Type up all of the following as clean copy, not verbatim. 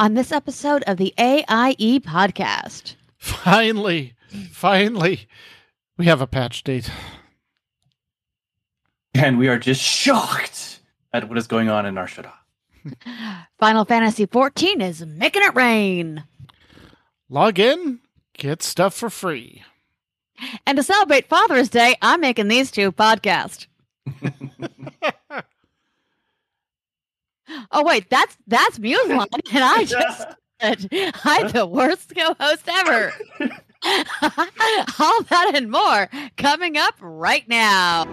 on this episode of the AIE podcast. Finally, we have a patch date. And we are just shocked at what is going on in Nar Shaddaa. Final Fantasy XIV is making it rain. Log in, get stuff for free. And to celebrate Father's Day, I'm making these two podcasts. Oh wait, that's Mulan, and I just said I'm the worst co-host ever. All that and more coming up right now.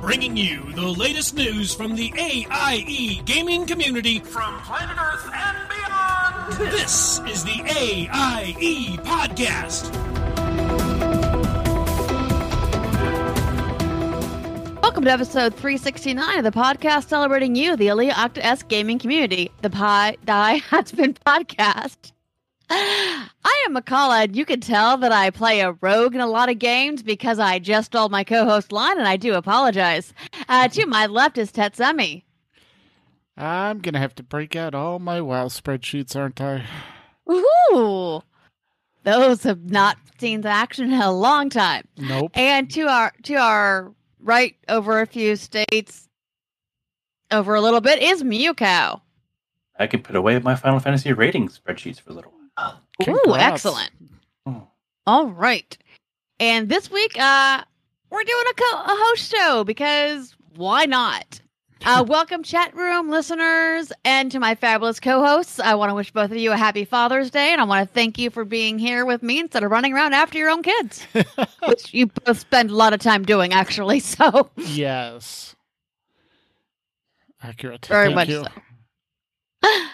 Bringing you the latest news from the AIE gaming community from planet Earth and beyond. This is the AIE Podcast. Welcome to episode 369 of the podcast celebrating you, the Alea Iacta Est gaming community, the Hotspin podcast. I am Mkallah, and you can tell that I play a rogue in a lot of games because I just stole my co-host line, and I do apologize. To my left is Tetsemi. I'm going to have to break out all my WoW spreadsheets, aren't I? Ooh! Those have not seen the action in a long time. Nope. And to our right over a few states, over a little bit, is Mewkow. I can put away my Final Fantasy rating spreadsheets for a little while. Ooh, excellent. Oh. All right. And this week, we're doing a host show because why not? Welcome, chat room listeners, and to my fabulous co-hosts. I want to wish both of you a happy Father's Day, and I want to thank you for being here with me instead of running around after your own kids, which you both spend a lot of time doing, actually. So yes. Accurate. Very much so. All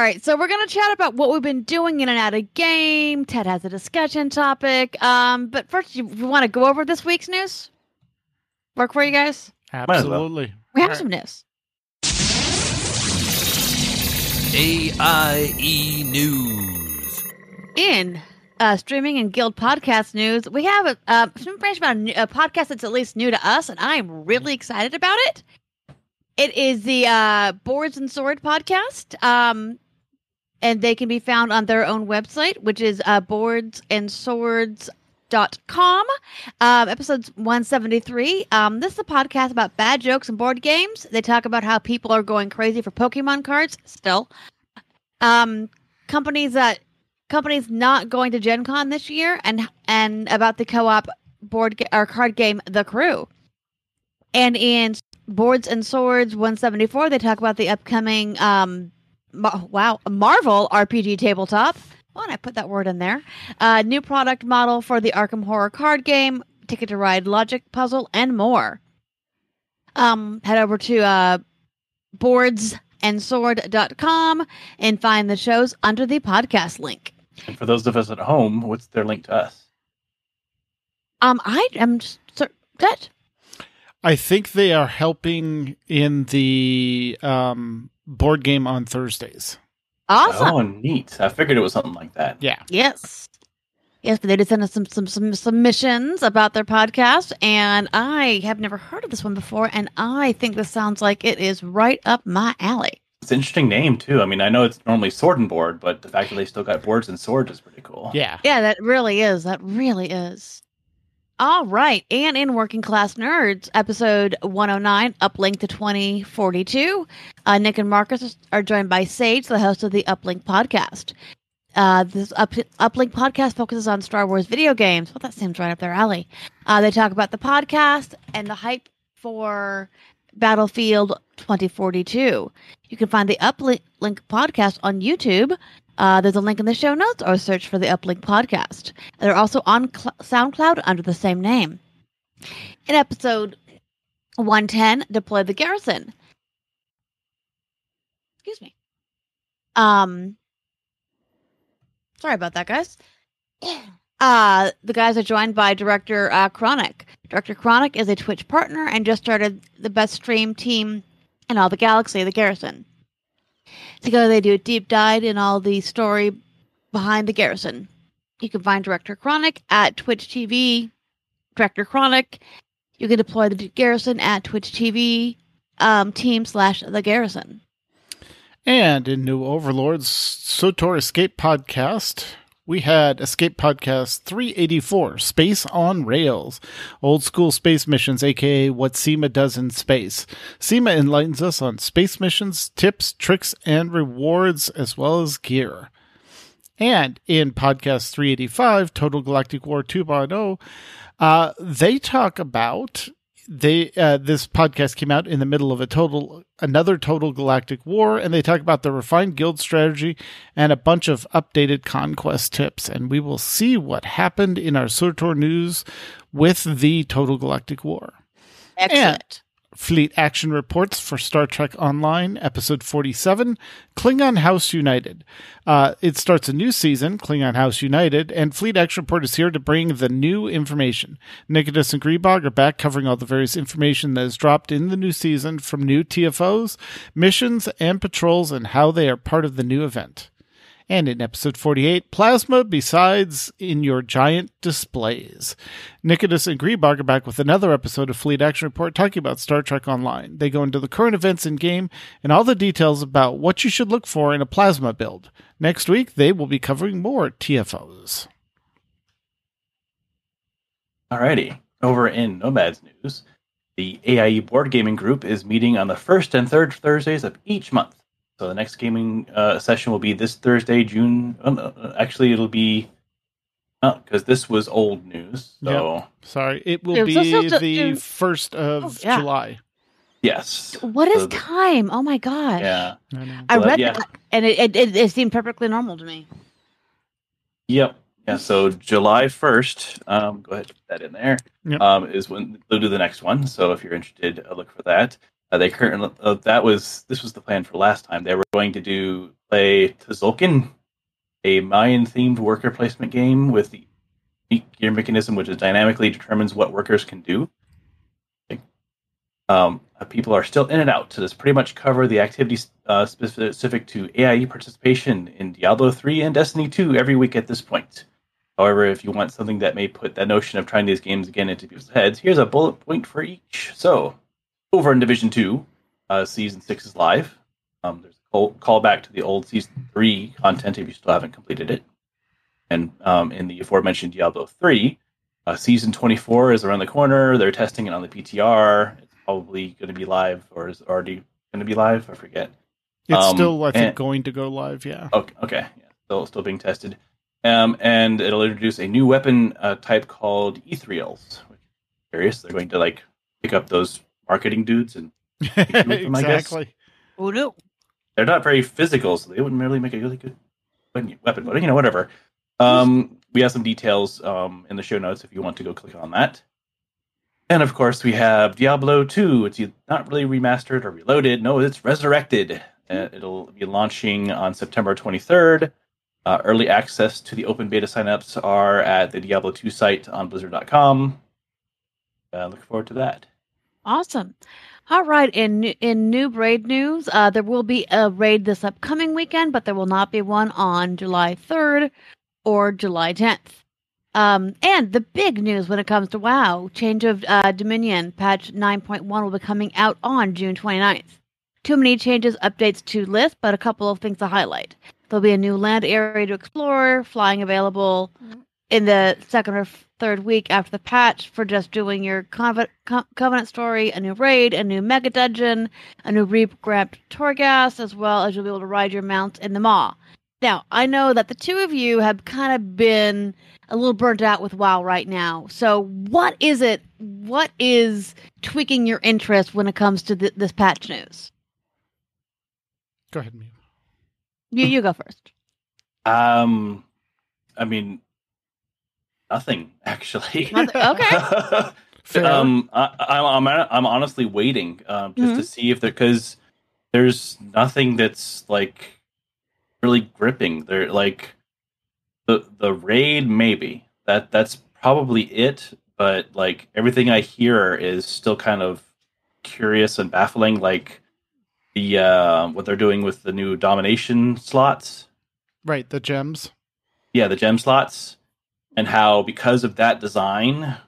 right, so we're going to chat about what we've been doing in and out of game. Ted has a discussion topic. But first, you want to go over this week's news? Work for you guys? Absolutely. We have some news. AIE News. In streaming and guild podcast news, we have some information about a podcast that's at least new to us, and I'm really excited about it. It is the Boards and Swords podcast. And they can be found on their own website, which is boardsandswords.com. Episode's 173. This is a podcast about bad jokes and board games. They talk about how people are going crazy for Pokemon cards still. Companies not going to Gen Con this year, and about the co-op card game The Crew. And in Boards and Swords 174, they talk about the upcoming Marvel RPG tabletop. Oh, and I put that word in there. New product model for the Arkham Horror card game, Ticket to Ride logic puzzle, and more. Head over to boardsandsword.com and find the shows under the podcast link. And for those of us at home, what's their link to us? I am that. I think they are helping in the board game on Thursdays. Awesome. Oh, neat. I figured it was something like that. Yeah. Yes, but they did send us some submissions about their podcast, and I have never heard of this one before, and I think this sounds like it is right up my alley. It's an interesting name, too. I mean, I know it's normally Sword and Board, but the fact that they still got Boards and Swords is pretty cool. Yeah. Yeah, that really is. All right, and in Working Class Nerds, episode 109, Uplink to 2042, Nick and Marcus are joined by Sage, the host of the Uplink podcast. This Uplink podcast focuses on Star Wars video games. Well, that seems right up their alley. They talk about the podcast and the hype for Battlefield 2042. You can find the Uplink podcast on YouTube. There's a link in the show notes, or search for the Uplink podcast. They're also on SoundCloud under the same name. In episode 110, Deploy the Garrison. Excuse me. Sorry about that, guys. The guys are joined by Director Chronic. Director Chronic is a Twitch partner and just started the best stream team in all the galaxy, the Garrison. Together they do a deep dive in all the story behind the Garrison. You can find Director Chronic at Twitch TV, Director Chronic, You can deploy the Garrison at Twitch.tv /The Garrison. And in New Overlord's SWTOR Escape Podcast, we had Escape Podcast 384, Space on Rails, Old School Space Missions, a.k.a. What SEMA Does in Space. SEMA enlightens us on space missions, tips, tricks, and rewards, as well as gear. And in Podcast 385, Total Galactic War 2.0, they talk about... This podcast came out in the middle of another total galactic war, and they talk about the refined guild strategy and a bunch of updated conquest tips. And we will see what happened in our SWTOR news with the Total Galactic War. Excellent. And Fleet Action Reports for Star Trek Online, Episode 47, Klingon House United. It starts a new season, Klingon House United, and Fleet Action Report is here to bring the new information. Nicodice and Griebog are back covering all the various information that is dropped in the new season, from new TFOs, missions, and patrols, and how they are part of the new event. And in Episode 48, Plasma Besides in Your Giant Displays. Nicodice and Griebog are back with another episode of Fleet Action Report talking about Star Trek Online. They go into the current events in-game and all the details about what you should look for in a plasma build. Next week, they will be covering more TFOs. Alrighty. Over in Nomads News, the AIE Board Gaming Group is meeting on the first and third Thursdays of each month. So the next gaming session will be this Thursday, June. Actually, it'll be because this was old news. So yep. Sorry, it will be the 1st of July. Yes. What is time? Oh my gosh! Yeah, I read that, and it seemed perfectly normal to me. Yep. Yeah. So July 1st. Go ahead, put that in there. Yep. Is when they'll do the next one. So if you're interested, look for that. They currently this was the plan for last time. They were going to play Tzulkin, a Mayan-themed worker placement game with the gear mechanism, which is dynamically determines what workers can do. People are still in and out, so this pretty much cover the activities specific to AIE participation in Diablo 3 and Destiny 2 every week at this point. However, if you want something that may put that notion of trying these games again into people's heads, here's a bullet point for each. So. Over in Division 2, Season 6 is live. There's a callback to the old Season 3 content if you still haven't completed it. And in the aforementioned Diablo 3, Season 24 is around the corner. They're testing it on the PTR. It's probably going to be live, or is already going to be live. I forget. It's still, I think, going to go live, yeah. Okay. Yeah, still being tested. And it'll introduce a new weapon type called ethereals. Curious. They're going to, pick up those marketing dudes and them, exactly. I guess. Oh no, they're not very physical, so they wouldn't really make a really good weapon. But whatever. We have some details in the show notes if you want to go click on that. And of course, we have Diablo 2. It's not really remastered or reloaded. No, it's resurrected. It'll be launching on September 23rd. Early access to the open beta signups are at the Diablo 2 site on Blizzard.com. Look forward to that. Awesome. All right. In new raid news, there will be a raid this upcoming weekend, but there will not be one on July 3rd or July 10th. And the big news when it comes to WoW, change of Dominion, patch 9.1 will be coming out on June 29th. Too many changes, updates to list, but a couple of things to highlight. There'll be a new land area to explore, flying available in the second or third week after the patch for just doing your Covenant story, a new raid, a new mega dungeon, a new revamped Torghast, as well as you'll be able to ride your mounts in the Maw. Now, I know that the two of you have kind of been a little burnt out with WoW right now. So what is it? What is tweaking your interest when it comes to this patch news? Go ahead, Mew. You go first. Nothing, actually. Okay. I'm honestly waiting just to see if because there's nothing that's really gripping. They're the raid, maybe that's probably it. But everything I hear is still kind of curious and baffling. The what they're doing with the new domination slots, right? The gems. Yeah, the gem slots. And how, because of that design,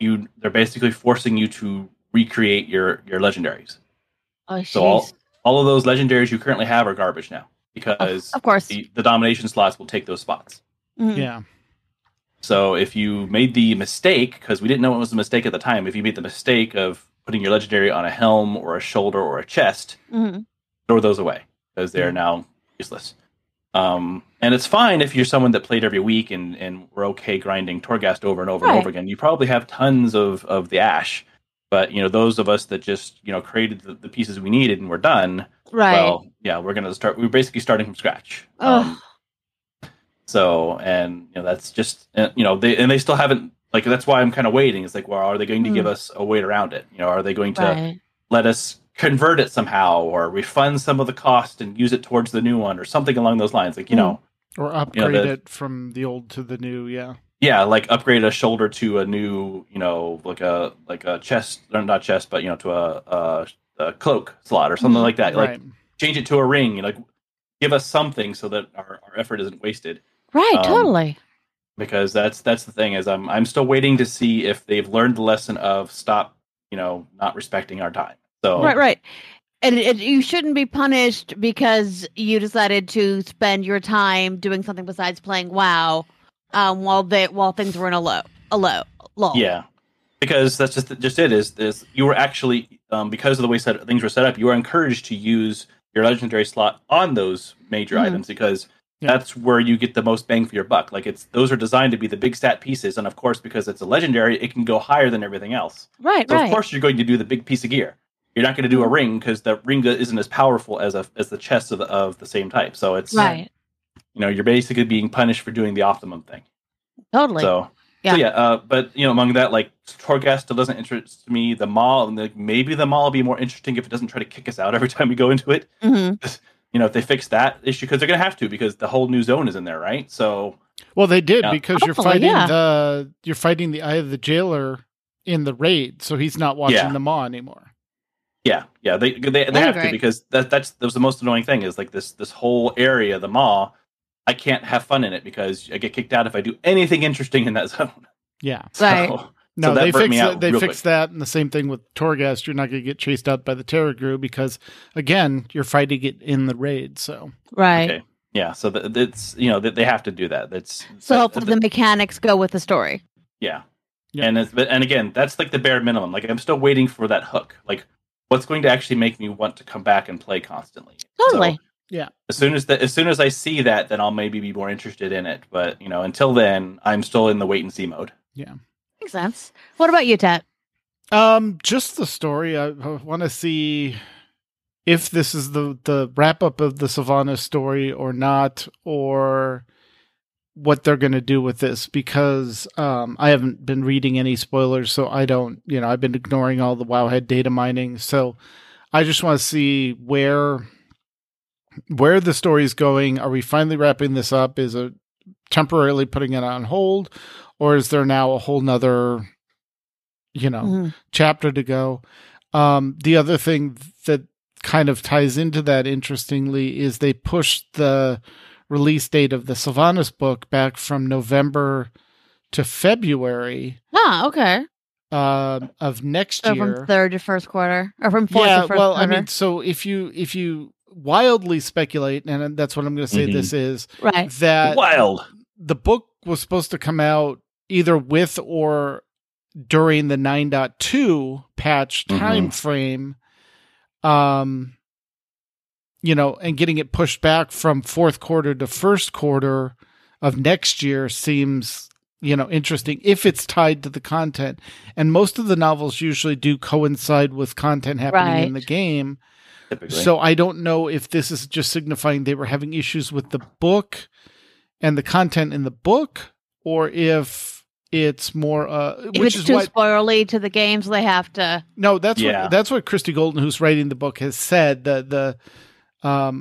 they're basically forcing you to recreate your legendaries. Oh, so all of those legendaries you currently have are garbage now, because of course the domination slots will take those spots. Mm-hmm. Yeah. So if you made the mistake, because we didn't know it was a mistake at the time, if you made the mistake of putting your legendary on a helm or a shoulder or a chest, mm-hmm. throw those away, because they're mm-hmm. now useless. And it's fine if you're someone that played every week and were okay grinding Torghast over and over right. and over again. You probably have tons of the Ash, but you know, those of us that just, you know, created the pieces we needed and we're done. Right. Well, yeah, we're basically starting from scratch. So, and you know, that's just, you know, they still haven't, like, that's why I'm kind of waiting. It's like, well, are they going to give us a way around it? You know, are they going to right. let us convert it somehow, or refund some of the cost and use it towards the new one, or something along those lines? Like, you know, or upgrade it from the old to the new. Yeah. Yeah. Like upgrade a shoulder to a new, you know, like a chest, or not chest, but, you know, to a cloak slot or something like that. Right. Like change it to a ring, you know, like give us something so that our effort isn't wasted. Right, totally. Because that's the thing, is I'm still waiting to see if they've learned the lesson of not respecting our time. So right, and you shouldn't be punished because you decided to spend your time doing something besides playing WoW, while things were in a lull. Yeah, because that's just it. Is you were actually because of the way things were set up, you were encouraged to use your legendary slot on those major items, because. Yeah. That's where you get the most bang for your buck. Like, those are designed to be the big stat pieces, and of course, because it's a legendary, it can go higher than everything else. Right. So of course, you're going to do the big piece of gear. You're not going to do a ring, because the ring isn't as powerful as the chest of the same type. So it's right. You know, you're basically being punished for doing the optimum thing. Totally. So yeah. But you know, among that, like, Torghast still doesn't interest me. The Maul, and maybe the Maul will be more interesting if it doesn't try to kick us out every time we go into it. Mm-hmm. You know, if they fix that issue, because they're going to have to, because the whole new zone is in there, right? So, well, they did, because you're fighting the Eye of the Jailer in the raid, so he's not watching the Maw anymore. Yeah, they have to, because that was the most annoying thing, is like this whole area, the Maw, I can't have fun in it because I get kicked out if I do anything interesting in that zone. Yeah, right. No, so they fixed that, and the same thing with Torghast. You're not going to get chased out by the Terragru, because, again, you're fighting it in the raid. So right, okay. Yeah. So that's they have to do that. Hopefully the mechanics go with the story. Yeah, yep. And again, that's like the bare minimum. Like, I'm still waiting for that hook. Like, what's going to actually make me want to come back and play constantly? Totally. So, yeah. As soon as I see that, then I'll maybe be more interested in it. But until then, I'm still in the wait and see mode. Yeah. Makes sense. What about you, Tet? Just the story. I want to see if this is the wrap up of the Savannah story or not, or what they're going to do with this, because I haven't been reading any spoilers, so I don't. I've been ignoring all the Wowhead data mining, so I just want to see where the story is going. Are we finally wrapping this up? Is it temporarily putting it on hold? Or is there now a whole nother, chapter to go? The other thing that kind of ties into that, interestingly, is they pushed the release date of the Sylvanas book back from November to February. Ah, okay. Of next year. From third to first quarter, or from fourth to first quarter. Yeah, well, I mean, so if you wildly speculate, and that's what I'm going to say this is, right. that wild. The book was supposed to come out either with or during the 9.2 patch time frame, and getting it pushed back from fourth quarter to first quarter of next year seems, interesting if it's tied to the content. And most of the novels usually do coincide with content happening in the game. Typically. So I don't know if this is just signifying they were having issues with the book and the content in the book, or if it's more spoilery to the games, they have to. No, that's what Christy Golden, who's writing the book, has said. Her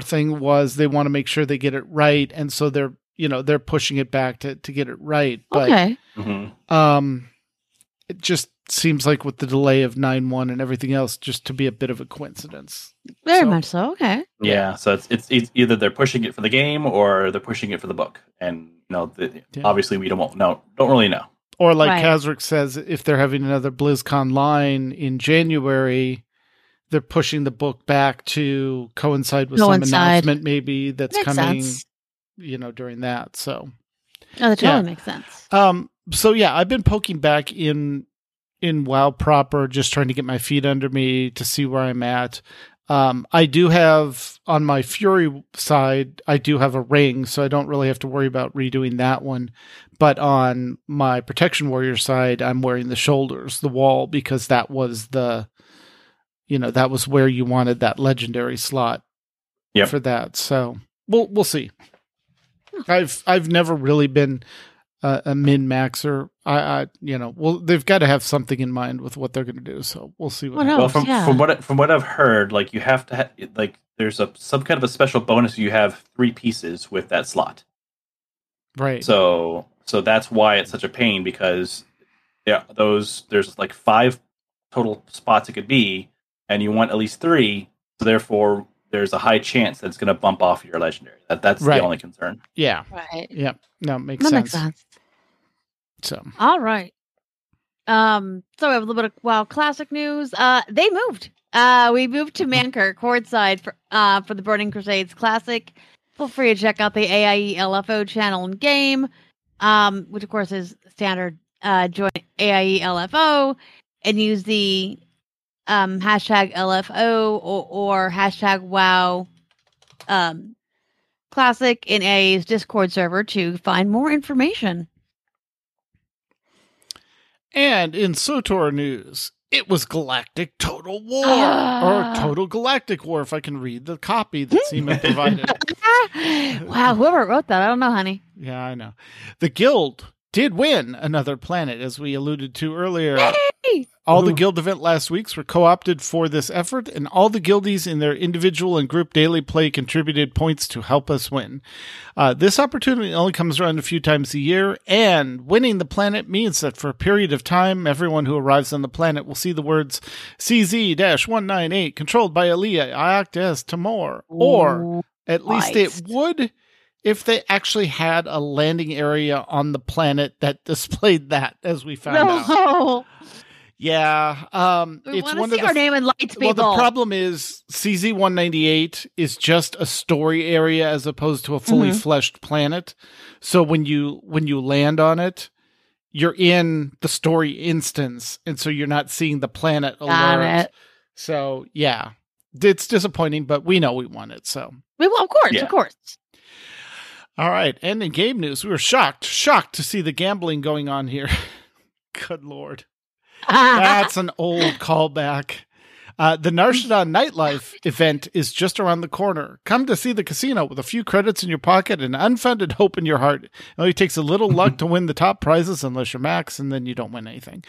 thing was they want to make sure they get it right, and so they're pushing it back to get it right. But, it just seems like with the delay of 9.1 and everything else, just to be a bit of a coincidence. Very much so. Okay. Yeah. So it's either they're pushing it for the game or they're pushing it for the book, and obviously we don't really know. Or like Kazrik says, if they're having another BlizzCon line in January, they're pushing the book back to coincide with some announcement maybe that's coming, you know, during that. So that totally makes sense. So yeah, I've been poking back in WoW proper, just trying to get my feet under me to see where I'm at. I do have, on my Fury side, I do have a ring, so I don't really have to worry about redoing that one. But on my Protection Warrior side, I'm wearing the shoulders, the wall, because that was the, you know, that was where you wanted that legendary slot for that. So we'll see. I've never really been a min maxer. I you know, well, they've got to have something in mind with what they're going to do, so we'll see what happens. Well, from what I've heard, like you have to there's some kind of a special bonus. You have three pieces with that slot, right? So that's why it's such a pain, because there's like five total spots it could be, and you want at least three. So therefore, there's a high chance that it's going to bump off your legendary. That's the only concern. Yeah. Right. Yeah. No, it makes sense. That makes sense. So. All right. So we have a little bit of WoW Classic news. They moved. We moved to Mankirk, Hordside, for the Burning Crusades Classic. Feel free to check out the AIE LFO channel and game, which of course is standard. Join AIE LFO and use the hashtag LFO or hashtag WoW Classic in AIE's Discord server to find more information. And in SWTOR news, it was Galactic Total War, or Total Galactic War, if I can read the copy that SEMA provided. Wow, whoever wrote that, I don't know, honey. Yeah, I know. The Guild did win another planet, as we alluded to earlier. Yay! All the Guild event last weeks were co-opted for this effort, and all the guildies in their individual and group daily play contributed points to help us win. This opportunity only comes around a few times a year, and winning the planet means that for a period of time, everyone who arrives on the planet will see the words CZ-198, controlled by Alea Iacta Est Tamor, or at least it would if they actually had a landing area on the planet that displayed that, as we found out. Yeah, we it's one see of the our name and lights. Well, the problem is CZ-198 is just a story area as opposed to a fully fleshed planet. So when you land on it, you're in the story instance, and so you're not seeing the planet alert. So yeah, it's disappointing, but we know we won it. So we will, of course. All right, and in game news, we were shocked to see the gambling going on here. Good lord. That's an old callback. The Nar Shaddaa nightlife event is just around the corner. Come to see the casino with a few credits in your pocket and unfounded hope in your heart. It only takes a little luck to win the top prizes, unless you're max, and then you don't win anything.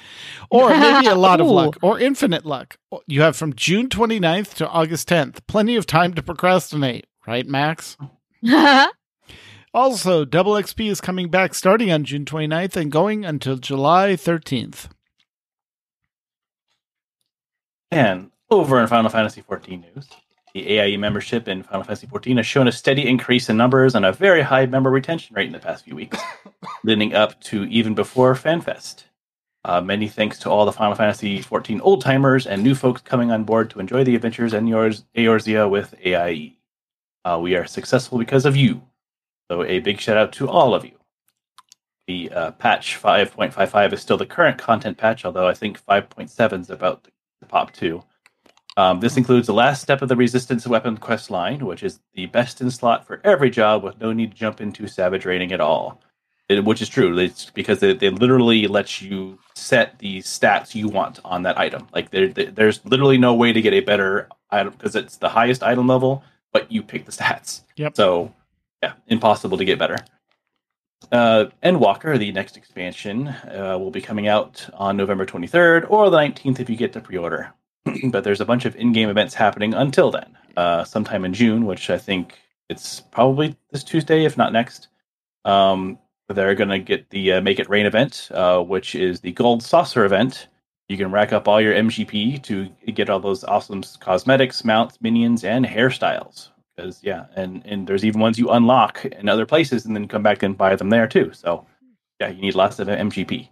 Or maybe a lot of luck, or infinite luck. You have from June 29th to August 10th. Plenty of time to procrastinate. Right, Max? Also, Double XP is coming back starting on June 29th and going until July 13th. And over in Final Fantasy XIV news, the AIE membership in Final Fantasy XIV has shown a steady increase in numbers and a very high member retention rate in the past few weeks, leading up to even before FanFest. Many thanks to all the Final Fantasy XIV old-timers and new folks coming on board to enjoy the adventures in Eorzea with AIE. We are successful because of you, so a big shout-out to all of you. The patch 5.55 is still the current content patch, although I think 5.7 is about Pop 2. This includes the last step of the Resistance weapon quest line, which is the best in slot for every job with no need to jump into Savage Raiding at all. Which is true. It's because they literally let you set the stats you want on that item. Like there's literally no way to get a better item because it's the highest item level, but you pick the stats. Yep. So yeah, impossible to get better. Endwalker, the next expansion, will be coming out on November 23rd or the 19th if you get to pre-order. But there's a bunch of in-game events happening until then, sometime in June, which I think it's probably this Tuesday, if not next. They're going to get the Make It Rain event, which is the Gold Saucer event. You can rack up all your MGP to get all those awesome cosmetics, mounts, minions, and hairstyles. Yeah, and there's even ones you unlock in other places and then come back and buy them there too. So yeah, you need lots of MGP.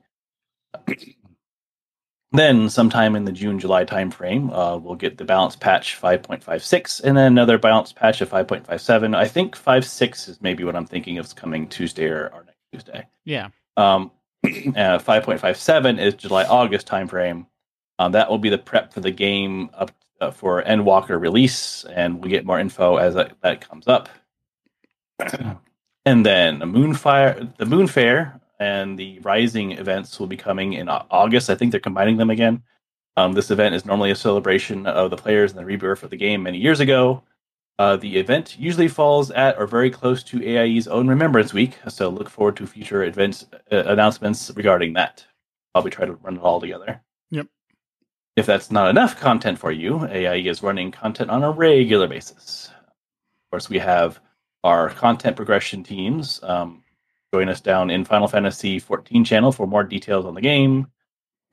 Then sometime in the June-July timeframe, we'll get the balance patch 5.56 and then another balance patch of 5.57. I think 5.6 is maybe what I'm thinking of coming Tuesday or next Tuesday. Yeah. 5.57 is July-August timeframe. That will be the prep for the game up for Endwalker release, and we'll get more info as that comes up. And then the Moonfire and the Rising events will be coming in August. I think they're combining them again. This event is normally a celebration of the players and the rebirth of the game many years ago. The event usually falls at or very close to AIE's own Remembrance Week, so look forward to future events announcements regarding that. Probably try to run it all together. Yep. If that's not enough content for you, AIE is running content on a regular basis. Of course, we have our content progression teams. Join us down in Final Fantasy XIV channel for more details on the game.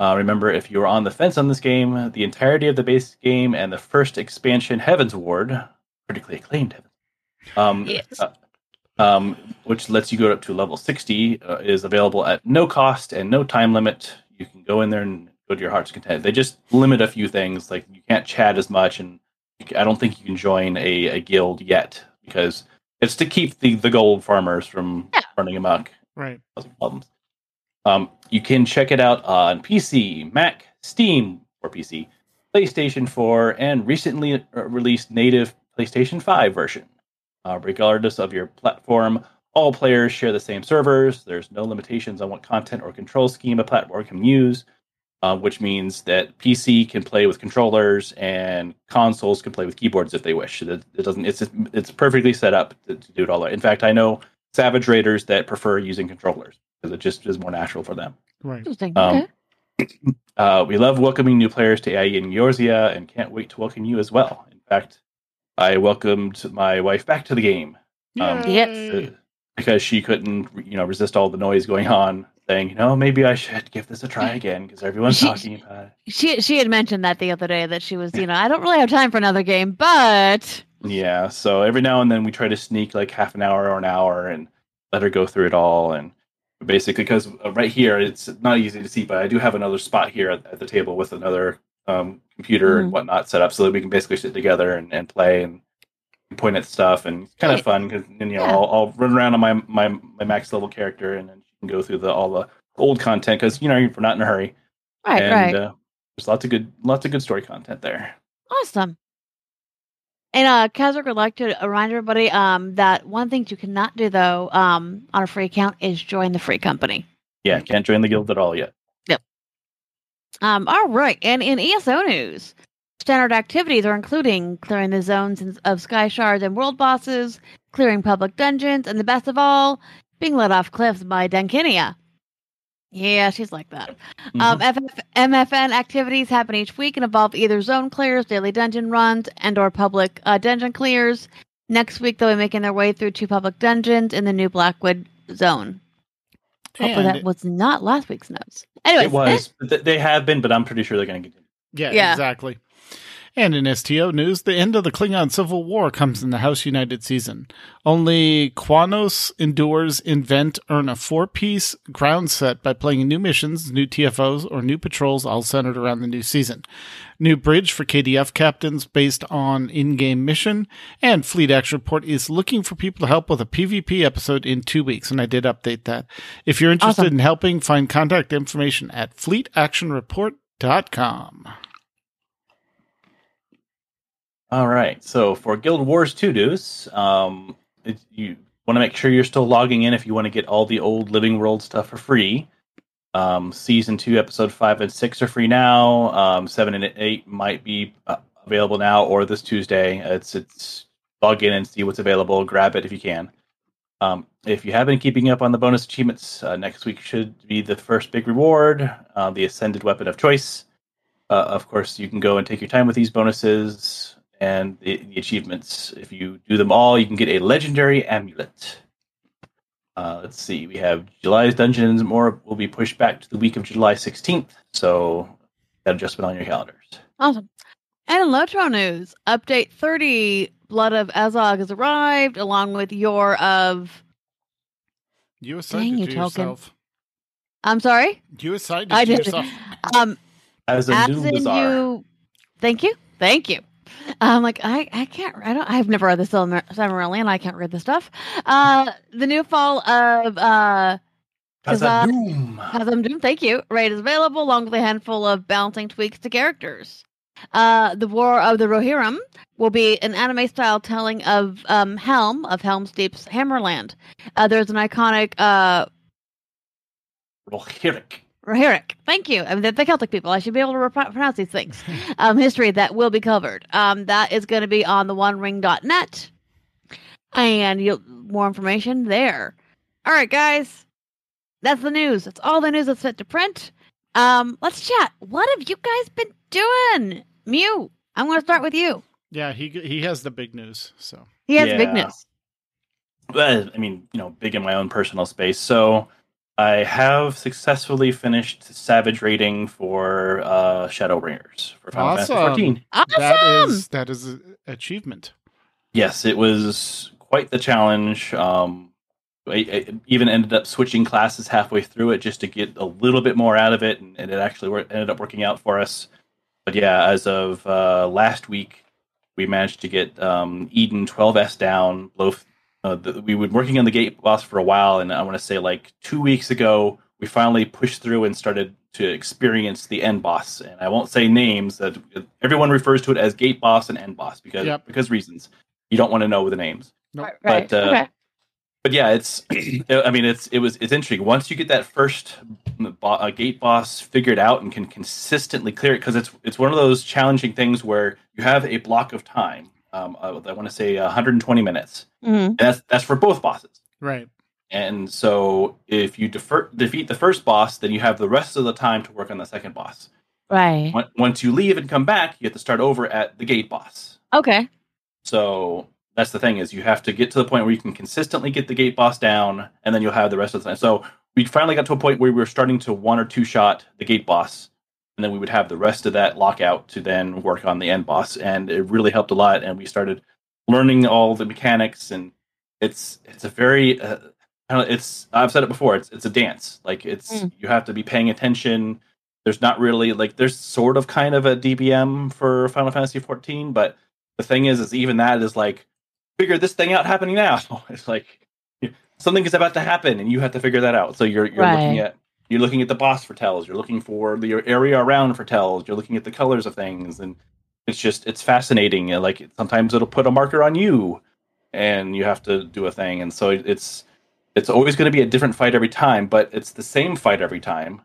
Remember, if you're on the fence on this game, the entirety of the base game and the first expansion, Heaven's Ward, critically acclaimed Heaven's Ward, yes. Which lets you go up to level 60, is available at no cost and no time limit. You can go in there and go to your heart's content. They just limit a few things, like you can't chat as much, and I don't think you can join a guild yet, because it's to keep the gold farmers from running amok. Right. Problems. You can check it out on PC, Mac, Steam for PC, PlayStation 4, and recently released native PlayStation 5 version. Regardless of your platform, all players share the same servers. There's no limitations on what content or control scheme a platform can use, which means that PC can play with controllers and consoles can play with keyboards if they wish. It doesn't. It's perfectly set up to do it all. In fact, I know Savage Raiders that prefer using controllers because it just is more natural for them. Right. We love welcoming new players to AIE and Eorzea, and can't wait to welcome you as well. In fact, I welcomed my wife back to the game. Because she couldn't, resist all the noise going on. Saying, maybe I should give this a try again because everyone's talking about it. She had mentioned that the other day that she was, I don't really have time for another game, but yeah. So every now and then we try to sneak like half an hour or an hour and let her go through it all. And basically, because right here it's not easy to see, but I do have another spot here at the table with another computer and whatnot set up so that we can basically sit together and play and point at stuff. And it's kind of fun because I'll run around on my max level character and then go through all the old content because you're not in a hurry, right? And, right. There's lots of good story content there. Awesome. And Kazrik would like to remind everybody that one thing you cannot do though on a free account is join the free company. Yeah, can't join the guild at all yet. Yep. All right, and in ESO news, standard activities are including clearing the zones of sky shards and world bosses, clearing public dungeons, and the best of all, being let off cliffs by Dunkinia. Yeah, she's like that. Mm-hmm. MFN activities happen each week and involve either zone clears, daily dungeon runs, and or public dungeon clears. Next week, they'll be making their way through 2 public dungeons in the new Blackwood zone. Hopefully that was not last week's notes. Anyways, it was. They have been, but I'm pretty sure they're going to continue. Yeah, exactly. And in STO news, the end of the Klingon Civil War comes in the House United season. Only Quanos endures invent earn a 4-piece ground set by playing new missions, new TFOs, or new patrols, all centered around the new season. New bridge for KDF captains based on in-game mission. And Fleet Action Report is looking for people to help with a PvP episode in 2 weeks, and I did update that. If you're interested in helping, find contact information at fleetactionreport.com. All right, so for Guild Wars 2 dues, you want to make sure you're still logging in if you want to get all the old Living World stuff for free. Season 2, Episode 5 and 6 are free now. 7 and 8 might be available now or this Tuesday. It's log in and see what's available. Grab it if you can. If you have been keeping up on the bonus achievements, next week should be the first big reward, the Ascended Weapon of Choice. Of course, you can go and take your time with these bonuses. And the achievements, if you do them all, you can get a legendary amulet. Let's see, we have July's Dungeons and More will be pushed back to the week of July 16th, so that adjustment on your calendars. Awesome. And in Lotro news, update 30, Blood of Azog has arrived, along with Yor of... You assign it to yourself. I'm sorry? You aside to yourself. As a new bizarre. Thank you. I'm like, I've never read the Silmarillion, and I can't read this stuff. The new fall of Khazad-dûm, thank you. Raid is available, along with a handful of balancing tweaks to characters. The War of the Rohirrim will be an anime-style telling of Helm, of Helm's Deep's Hammerland. There's an iconic... Rohirric. Thank you. I mean, they're the Celtic people. I should be able to pronounce these things. History that will be covered. That is going to be on theonering.net. And you'll more information there. All right, guys. That's the news. That's all the news that's fit to print. Let's chat. What have you guys been doing? Mew, I'm going to start with you. Yeah, he has the big news. So he has big news. Well, I mean, big in my own personal space. So I have successfully finished Savage Raiding for Shadowbringers for Final Fantasy XIV. Awesome! That is an achievement. Yes, it was quite the challenge. I even ended up switching classes halfway through it just to get a little bit more out of it, and it actually ended up working out for us. But yeah, as of last week, we managed to get Eden 12S down, we were working on the gate boss for a while, and I want to say like 2 weeks ago, we finally pushed through and started to experience the end boss. And I won't say names; that everyone refers to it as gate boss and end boss because reasons. You don't want to know the names, nope. Right. But okay. But yeah, it's interesting. Once you get that first gate boss figured out and can consistently clear it, because it's one of those challenging things where you have a block of time. I want to say 120 minutes. Mm-hmm. And that's for both bosses, right? And so if you defeat the first boss, then you have the rest of the time to work on the second boss, right? Once you leave and come back, you have to start over at the gate boss. Okay. So that's the thing, is you have to get to the point where you can consistently get the gate boss down, and then you'll have the rest of the time. So we finally got to a point where we were starting to one or two shot the gate boss. And then we would have the rest of that lockout to then work on the end boss, and it really helped a lot. And we started learning all the mechanics, and it's a very I've said it before, it's a dance. Like you have to be paying attention. There's not really there's sort of kind of a DBM for Final Fantasy XIV, but the thing is even that is figure this thing out happening now. It's something is about to happen, and you have to figure that out. So you're right. You're looking at the boss for tells. You're looking for your area around for tells. You're looking at the colors of things, and it's fascinating. Sometimes it'll put a marker on you, and you have to do a thing. And so it's always going to be a different fight every time, but it's the same fight every time.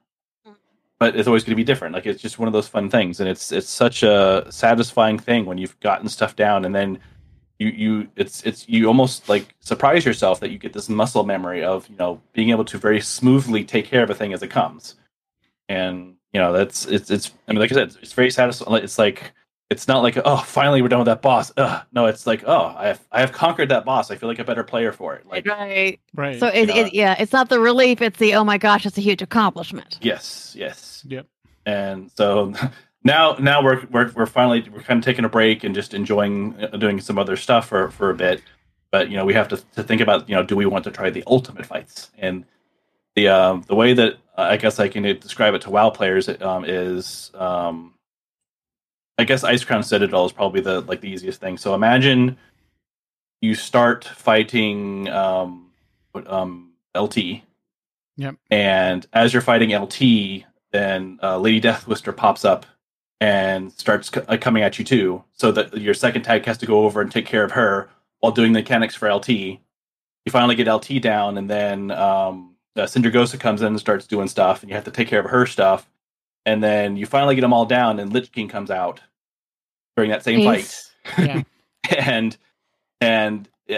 But it's always going to be different. It's just one of those fun things, and it's such a satisfying thing when you've gotten stuff down, and then you almost surprise yourself that you get this muscle memory of being able to very smoothly take care of a thing as it comes, and like I said, it's very satisfying. It's not finally we're done with that boss. No, it's I have conquered that boss. I feel like a better player for it. Right. So it's not the relief. It's the oh my gosh, it's a huge accomplishment. Yes. Yep. And so. Now we're kind of taking a break and just enjoying doing some other stuff for a bit, but we have to think about do we want to try the ultimate fights, and the way that I guess I can describe it to WoW players is I guess Ice Crown Citadel is probably the easiest thing. So imagine you start fighting LT, yep, and as you're fighting LT, then Lady Deathwister pops up and starts coming at you too, so that your second tag has to go over and take care of her while doing the mechanics for LT. You finally get LT down, and then Syndragosa comes in and starts doing stuff, and you have to take care of her stuff. And then you finally get them all down, and Lich King comes out during that same fight. Yeah. and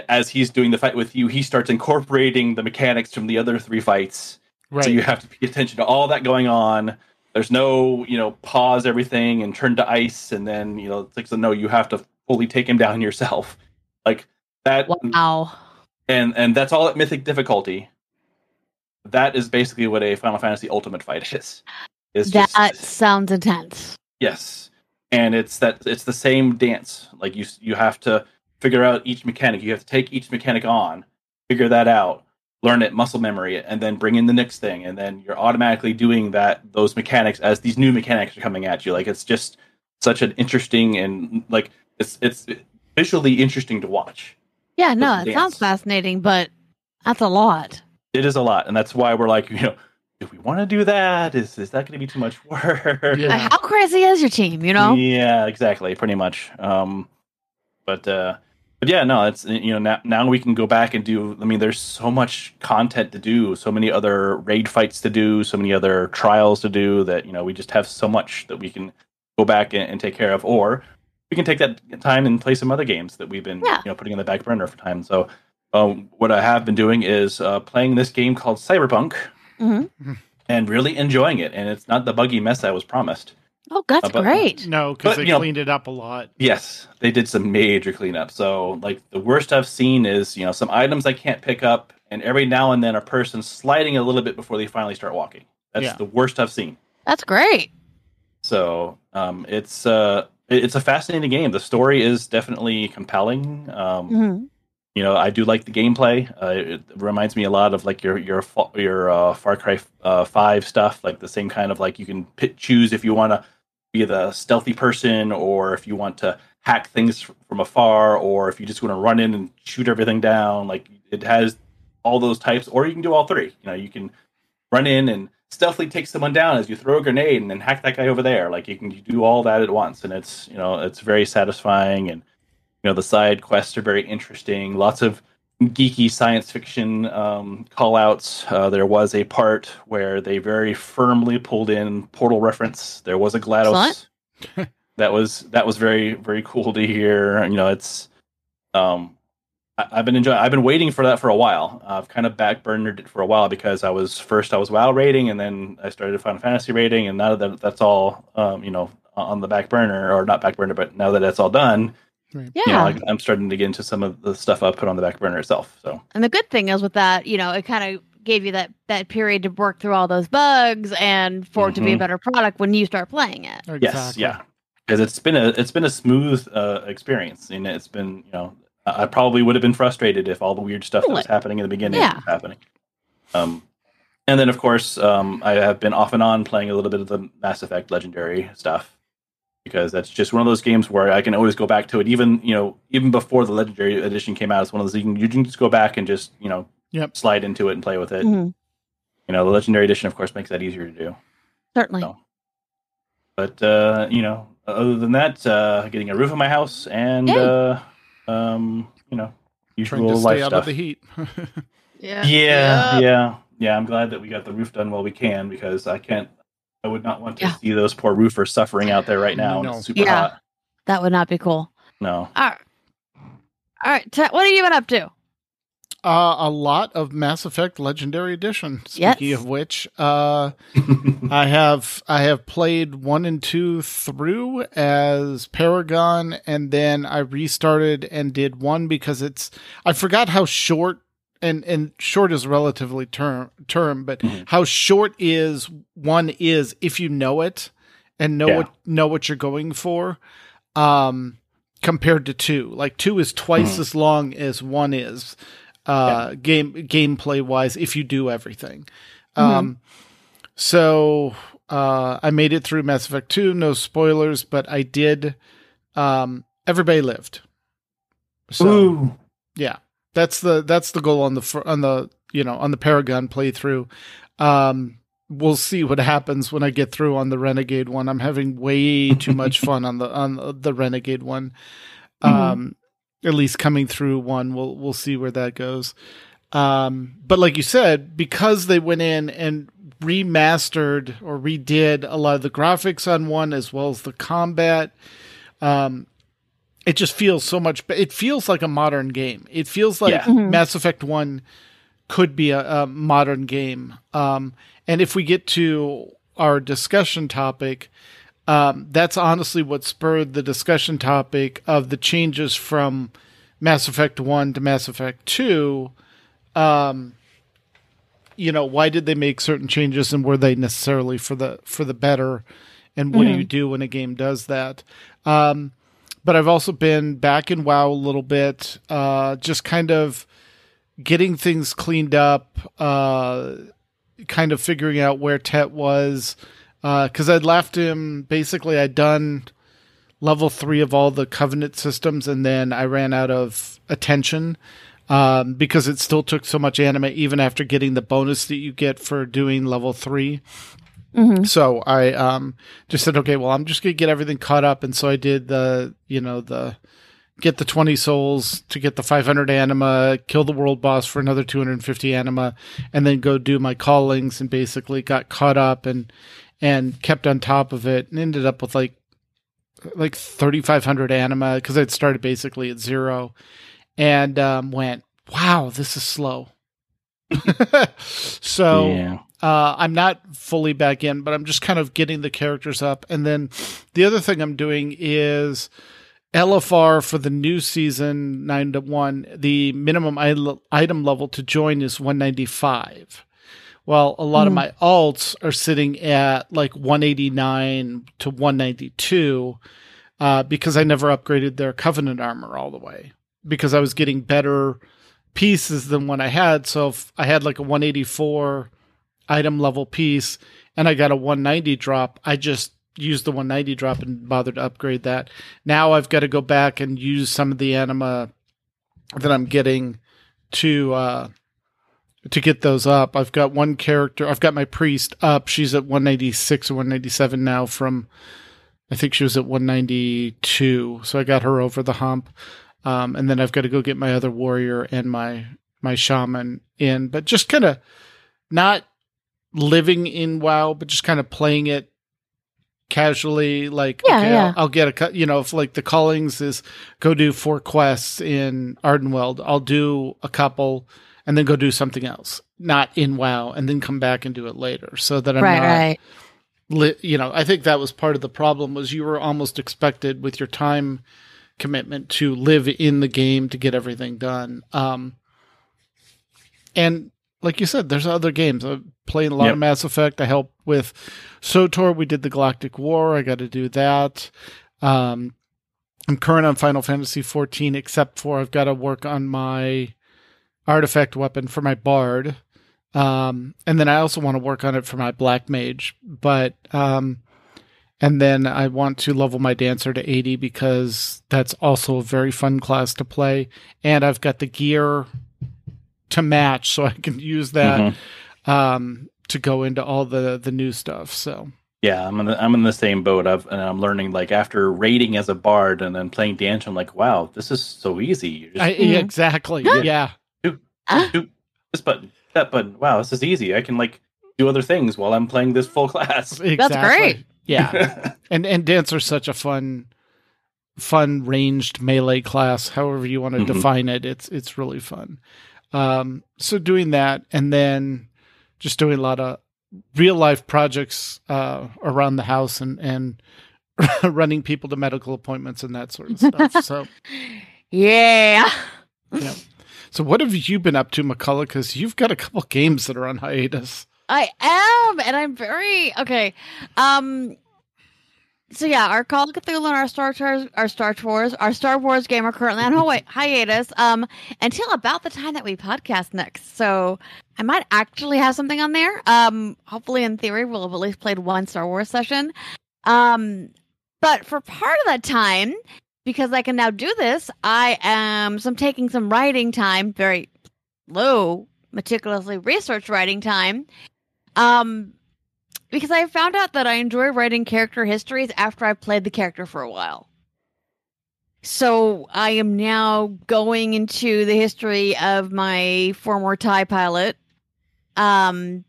as he's doing the fight with you, he starts incorporating the mechanics from the other three fights. Right. So you have to pay attention to all that going on. There's no, pause everything and turn to ice, and then you have to fully take him down yourself, like that. Wow. And that's all at Mythic difficulty. That is basically what a Final Fantasy Ultimate fight is. Sounds intense. Yes, and it's the same dance. You have to figure out each mechanic. You have to take each mechanic on, figure that out, learn it, muscle memory it, and then bring in the next thing, and then you're automatically doing those mechanics as these new mechanics are coming at you. Like, it's just such an interesting and like it's visually interesting to watch. Yeah, no, it sounds fascinating, but that's a lot. It is a lot, and that's why we're like, do we want to do that? Is that going to be too much work? Yeah. How crazy is your team? Yeah, exactly, pretty much. But yeah, no, it's now we can go back and do. I mean, there's so much content to do, so many other raid fights to do, so many other trials to do that we just have so much that we can go back and take care of, or we can take that time and play some other games that we've been putting on the back burner for time. So what I have been doing is playing this game called Cyberpunk. Mm-hmm. And really enjoying it, and it's not the buggy mess I was promised. Oh, that's great! No, because they cleaned it up a lot. Yes, they did some major cleanup. So, the worst I've seen is some items I can't pick up, and every now and then a person sliding a little bit before they finally start walking. That's the worst I've seen. That's great. So, it's a fascinating game. The story is definitely compelling. Mm-hmm. I do like the gameplay. It reminds me a lot of your Far Cry 5 stuff, like the same kind of you can choose if you want to be the stealthy person, or if you want to hack things from afar, or if you just want to run in and shoot everything down. Like, it has all those types, or you can do all three. You can run in and stealthily take someone down as you throw a grenade and then hack that guy over there. Like, you do all that at once, and it's it's very satisfying. And the side quests are very interesting. Lots of geeky science fiction call-outs. There was a part where they very firmly pulled in Portal reference. There was a GLaDOS. That was very, very cool to hear. It's I've been enjoying. I've been waiting for that for a while. I've kind of backburnered it for a while because I was WoW raiding, and then I started Final Fantasy raiding, and now that that's all on the back burner, or not back burner, but now that that's all done. Right. Yeah, I'm starting to get into some of the stuff I put on the back burner itself. So, and the good thing is with that, it kind of gave you that period to work through all those bugs and for it to be a better product when you start playing it. Exactly. Yes, yeah, because it's been a smooth experience, and it's been I probably would have been frustrated if all the weird stuff that was happening in the beginning was happening. And then of course I have been off and on playing a little bit of the Mass Effect Legendary stuff. Because that's just one of those games where I can always go back to it, even before the Legendary Edition came out. It's one of those you can just go back and just slide into it and play with it. Mm-hmm. The Legendary Edition, of course, makes that easier to do. Certainly. So. But other than that, getting a roof on my house and usual life stuff. Trying to stay out of the heat. Yeah. I'm glad that we got the roof done while we can, because I can't. I would not want to see those poor roofers suffering out there right now. No. It's super hot. That would not be cool. No. All right. What have you been up to? A lot of Mass Effect Legendary Edition. Speaking of which, I have played 1 and 2 through as Paragon, and then I restarted and did 1 because I forgot how short. And short is relatively term, but how short is 1 is if you know it and know what you're going for, compared to 2. Like 2 is twice as long as 1 is, gameplay wise, if you do everything. So I made it through Mass Effect 2, no spoilers, but I did. Everybody lived. So yeah. That's the goal on the Paragon playthrough. We'll see what happens when I get through on the Renegade one. I'm having way too much fun on the Renegade one. At least coming through 1, we'll see where that goes. But like you said, because they went in and remastered or redid a lot of the graphics on 1 as well as the combat. It just feels so much. It feels like a modern game. It feels like Mass Effect 1 could be a modern game. And if we get to our discussion topic, that's honestly what spurred the discussion topic of the changes from Mass Effect 1 to Mass Effect 2. Why did they make certain changes, and were they necessarily for the better? And what do you do when a game does that? But I've also been back in WoW a little bit, just kind of getting things cleaned up, kind of figuring out where Tet was, because I'd left him. Basically, I'd done level 3 of all the Covenant systems, and then I ran out of attention because it still took so much anima, even after getting the bonus that you get for doing level 3. Mm-hmm. So I just said, okay, well, I'm just going to get everything caught up. And so I did the, you know, the get the 20 souls to get the 500 anima, kill the world boss for another 250 anima, and then go do my callings, and basically got caught up and kept on top of it, and ended up with like 3,500 anima, because I'd started basically at 0, and went, wow, this is slow. So yeah. I'm not fully back in, but I'm just kind of getting the characters up. And then the other thing I'm doing is LFR for the new season 9.1. The minimum item level to join is 195. Well, a lot of my alts are sitting at like 189 to 192 because I never upgraded their Covenant armor all the way, because I was getting better pieces than what I had. So if I had like a 184 item level piece and I got a 190 drop, I just used the 190 drop and bothered to upgrade that. Now I've got to go back and use some of the anima that I'm getting to get those up. I've got one character. I've got my priest up. She's at 196 or 197 now from, I think she was at 192. So I got her over the hump. And then I've got to go get my other warrior and my shaman in. But just kind of not living in WoW, but just kind of playing it casually. Like, yeah, okay, yeah. I'll get a, you know, if like the callings is go do 4 quests in Ardenweld, I'll do a couple and then go do something else, not in WoW, and then come back and do it later, so that I'm you know, I think that was part of the problem, was you were almost expected with your time commitment to live in the game to get everything done. And like you said, there's other games. I'm playing a lot of Mass Effect. I helped with SWTOR. We did the Galactic War. I got to do that. I'm current on Final Fantasy XIV, except for I've got to work on my artifact weapon for my bard, and then I also want to work on it for my black mage, but and then I want to level my dancer to 80, because that's also a very fun class to play, and I've got the gear to match, so I can use that to go into all the new stuff. So yeah, I'm in the same boat. I'm learning, like, after raiding as a bard and then playing dancer, I'm like, wow, this is so easy. Exactly. Yeah. Do this button, that button. Wow, this is easy. I can like do other things while I'm playing this full class. Exactly. That's great. Yeah. and Dancer's such a fun ranged melee class, however you want to define it. It's really fun. So doing that, and then just doing a lot of real life projects around the house and running people to medical appointments and that sort of stuff. So Yeah. So what have you been up to, Mkallah? Because you've got a couple games that are on hiatus. I am, and I'm very okay. So yeah, our Call of Cthulhu and our Star Wars game are currently on hiatus. Until about the time that we podcast next. So I might actually have something on there. Hopefully, in theory, we'll have at least played one Star Wars session. But for part of that time, because I can now do this, I am taking some writing time, very low, meticulously researched writing time, because I found out that I enjoy writing character histories after I've played the character for a while. So I am now going into the history of my former TIE pilot, and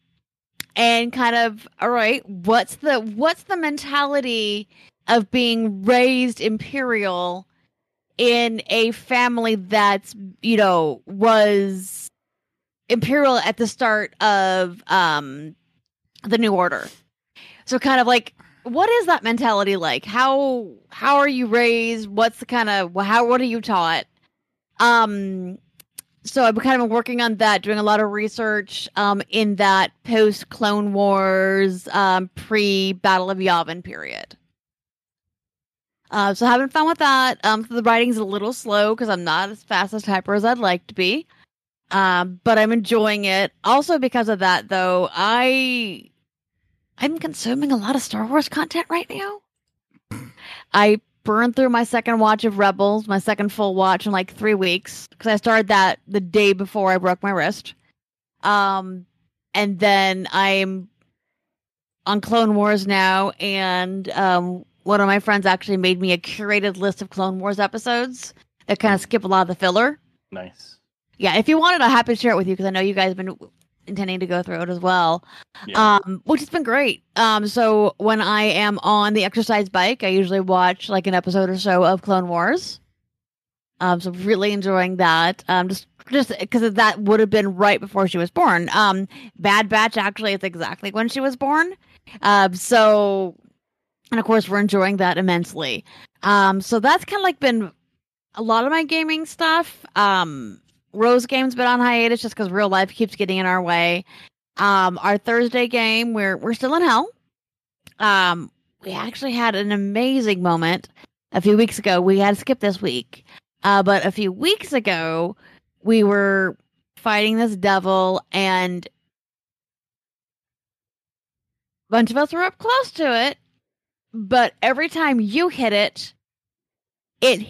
kind of, all right, what's the mentality of being raised Imperial in a family that's, you know, was Imperial at the start of the New Order. So kind of like, what is that mentality like? How are you raised? What's the kind of, what are you taught? So I've kind of been working on that, doing a lot of research in that post-Clone Wars, pre-Battle of Yavin period. So having fun with that. So the writing's a little slow because I'm not as fast a typer as I'd like to be. But I'm enjoying it. Also because of that, though, I'm consuming a lot of Star Wars content right now. I burned through my second watch of Rebels, my second full watch in like 3 weeks, because I started that the day before I broke my wrist. And then I'm on Clone Wars now, and one of my friends actually made me a curated list of Clone Wars episodes that kind of skip a lot of the filler. Nice. Yeah, if you want it, I'm happy to share it with you, because I know you guys have been intending to go through it as well, yeah. Which has been great. So when I am on the exercise bike, I usually watch like an episode or so of Clone Wars. So really enjoying that. Just because that would have been right before she was born. Bad Batch actually is exactly when she was born. So, and of course, we're enjoying that immensely. So that's kind of like been a lot of my gaming stuff. Rose game's been on hiatus just because real life keeps getting in our way. Our Thursday game, we're still in hell. We actually had an amazing moment a few weeks ago. We had to skip this week, but a few weeks ago we were fighting this devil, and a bunch of us were up close to it. But every time you hit it, it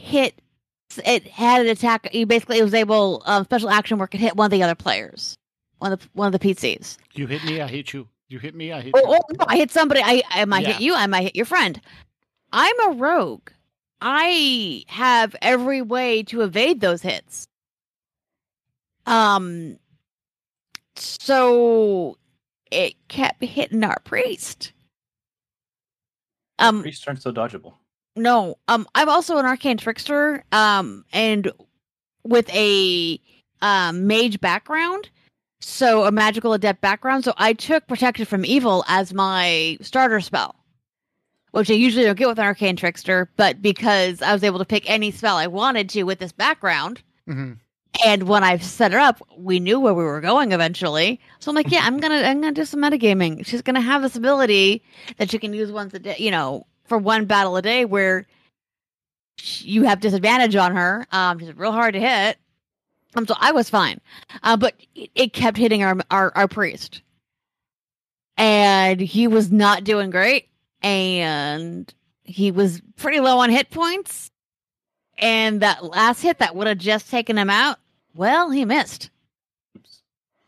had an attack. You basically was able special action where it could hit one of the other players, one of the PCs. You hit me, I hit you. You hit me, I hit you. Oh, no, I hit somebody. I might hit you. I might hit your friend. I'm a rogue. I have every way to evade those hits. So it kept hitting our priest. Priests aren't so dodgeable. No, I'm also an arcane trickster, and with a mage background, so a magical adept background. So I took protection from evil as my starter spell, which I usually don't get with an arcane trickster. But because I was able to pick any spell I wanted to with this background, mm-hmm. and when I set her up, we knew where we were going eventually. So I'm like, yeah, I'm gonna do some metagaming. She's gonna have this ability that she can use once a day, for one battle a day where you have disadvantage on her. She's real hard to hit. So I was fine. But it kept hitting our priest. And he was not doing great. And he was pretty low on hit points. And that last hit that would have just taken him out, well, he missed.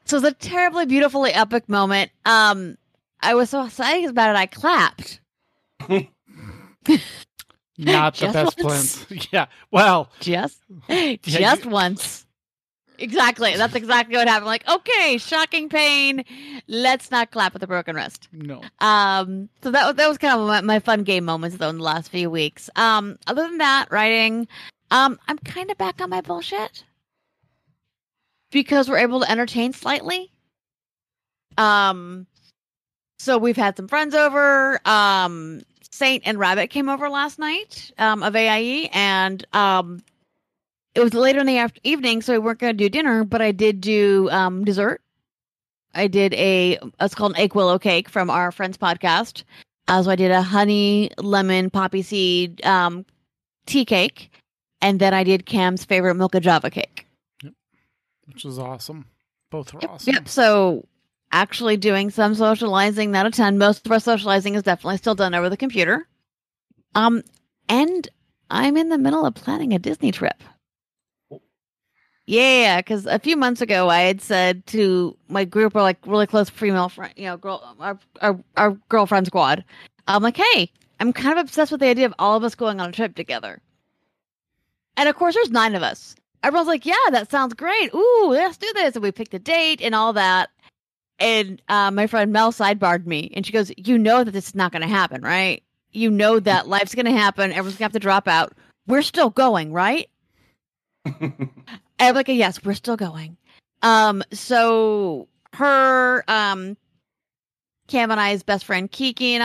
So it's a terribly, beautifully epic moment. I was so excited about it, I clapped. Not the best plan. Yeah. Well, just once. Exactly. That's exactly what happened. Like, okay, shocking pain. Let's not clap with a broken wrist. No. So that was kind of my fun game moments though in the last few weeks. Other than that, writing. I'm kind of back on my bullshit because we're able to entertain slightly. So we've had some friends over. Saint and Rabbit came over last night of AIE, and it was later in the evening, so we weren't going to do dinner, but I did do dessert. I did it's called an egg willow cake from our friend's podcast. So I did a honey, lemon, poppy seed tea cake, and then I did Cam's favorite Milka Java cake. Yep. Which was awesome. Both were awesome. Yep, so... Actually doing some socializing, not a ton. Most of our socializing is definitely still done over the computer. And I'm in the middle of planning a Disney trip. Yeah, because a few months ago I had said to my group, or like really close female friend, our girlfriend squad. I'm like, hey, I'm kind of obsessed with the idea of all of us going on a trip together. And of course, there's 9 of us. Everyone's like, yeah, that sounds great. Ooh, let's do this. And we picked a date and all that. And my friend Mel sidebarred me, and she goes, you know that this is not going to happen, right? You know that life's going to happen. Everyone's going to have to drop out. We're still going, right? And I'm like, yes, we're still going. So her, Cam and I's best friend Kiki and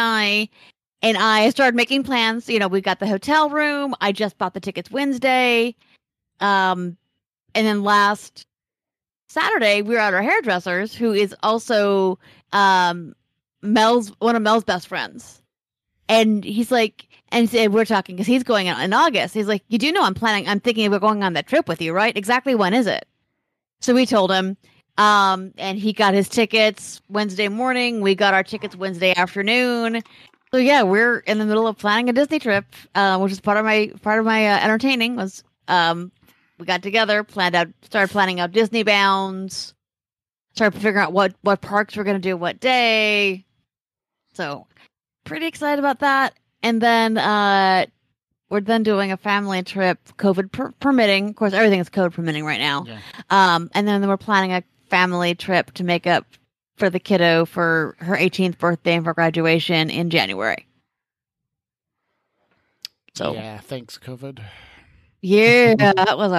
I started making plans. We got the hotel room. I just bought the tickets Wednesday. And then last Saturday, we were at our hairdresser's, who is also one of Mel's best friends. And he's like, and he said, we're talking because he's going out in August. He's like, you do know I'm thinking we're going on that trip with you, right? Exactly when is it? So we told him, and he got his tickets Wednesday morning. We got our tickets Wednesday afternoon. So yeah, we're in the middle of planning a Disney trip, which is part of my entertaining was we got together, started planning out Disney bounds, started figuring out what parks we're gonna do what day. So pretty excited about that. And then we're then doing a family trip, COVID permitting. Of course, everything is COVID permitting right now. Yeah. And then we're planning a family trip to make up for the kiddo for her 18th birthday and for graduation in January. So yeah, thanks COVID. Yeah, that was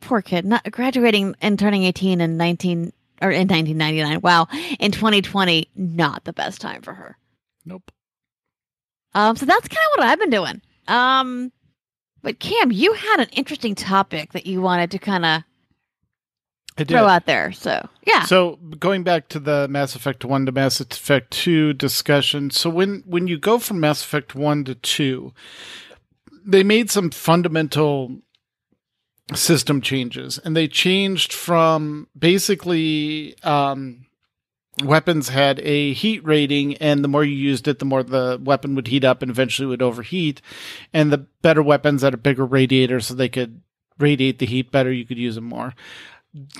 poor kid, not graduating and turning 18 in 1999. Wow, in 2020, not the best time for her. Nope. So that's kind of what I've been doing. But Cam, you had an interesting topic that you wanted to kind of throw out there. So, yeah. So going back to the Mass Effect 1 to Mass Effect 2 discussion. So when you go from Mass Effect 1 to 2, they made some fundamental system changes, and they changed from basically, weapons had a heat rating, and the more you used it, the more the weapon would heat up and eventually would overheat. And the better weapons had a bigger radiator, so they could radiate the heat better. You could use them more.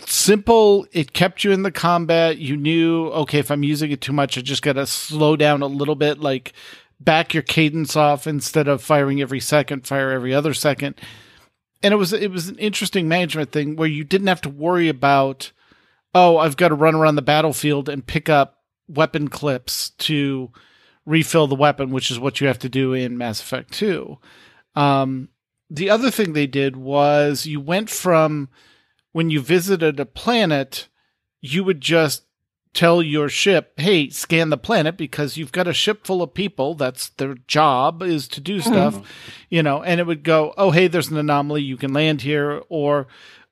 Simple. It kept you in the combat. You knew, okay, if I'm using it too much, I just got to slow down a little bit, like back your cadence off. Instead of firing every second, fire every other second. And it was an interesting management thing where you didn't have to worry about, oh, I've got to run around the battlefield and pick up weapon clips to refill the weapon, which is what you have to do in Mass Effect 2. The other thing they did was you went from when you visited a planet, you would just tell your ship, hey, scan the planet, because you've got a ship full of people. That's their job, is to do stuff, and it would go, oh, hey, there's an anomaly. You can land here, or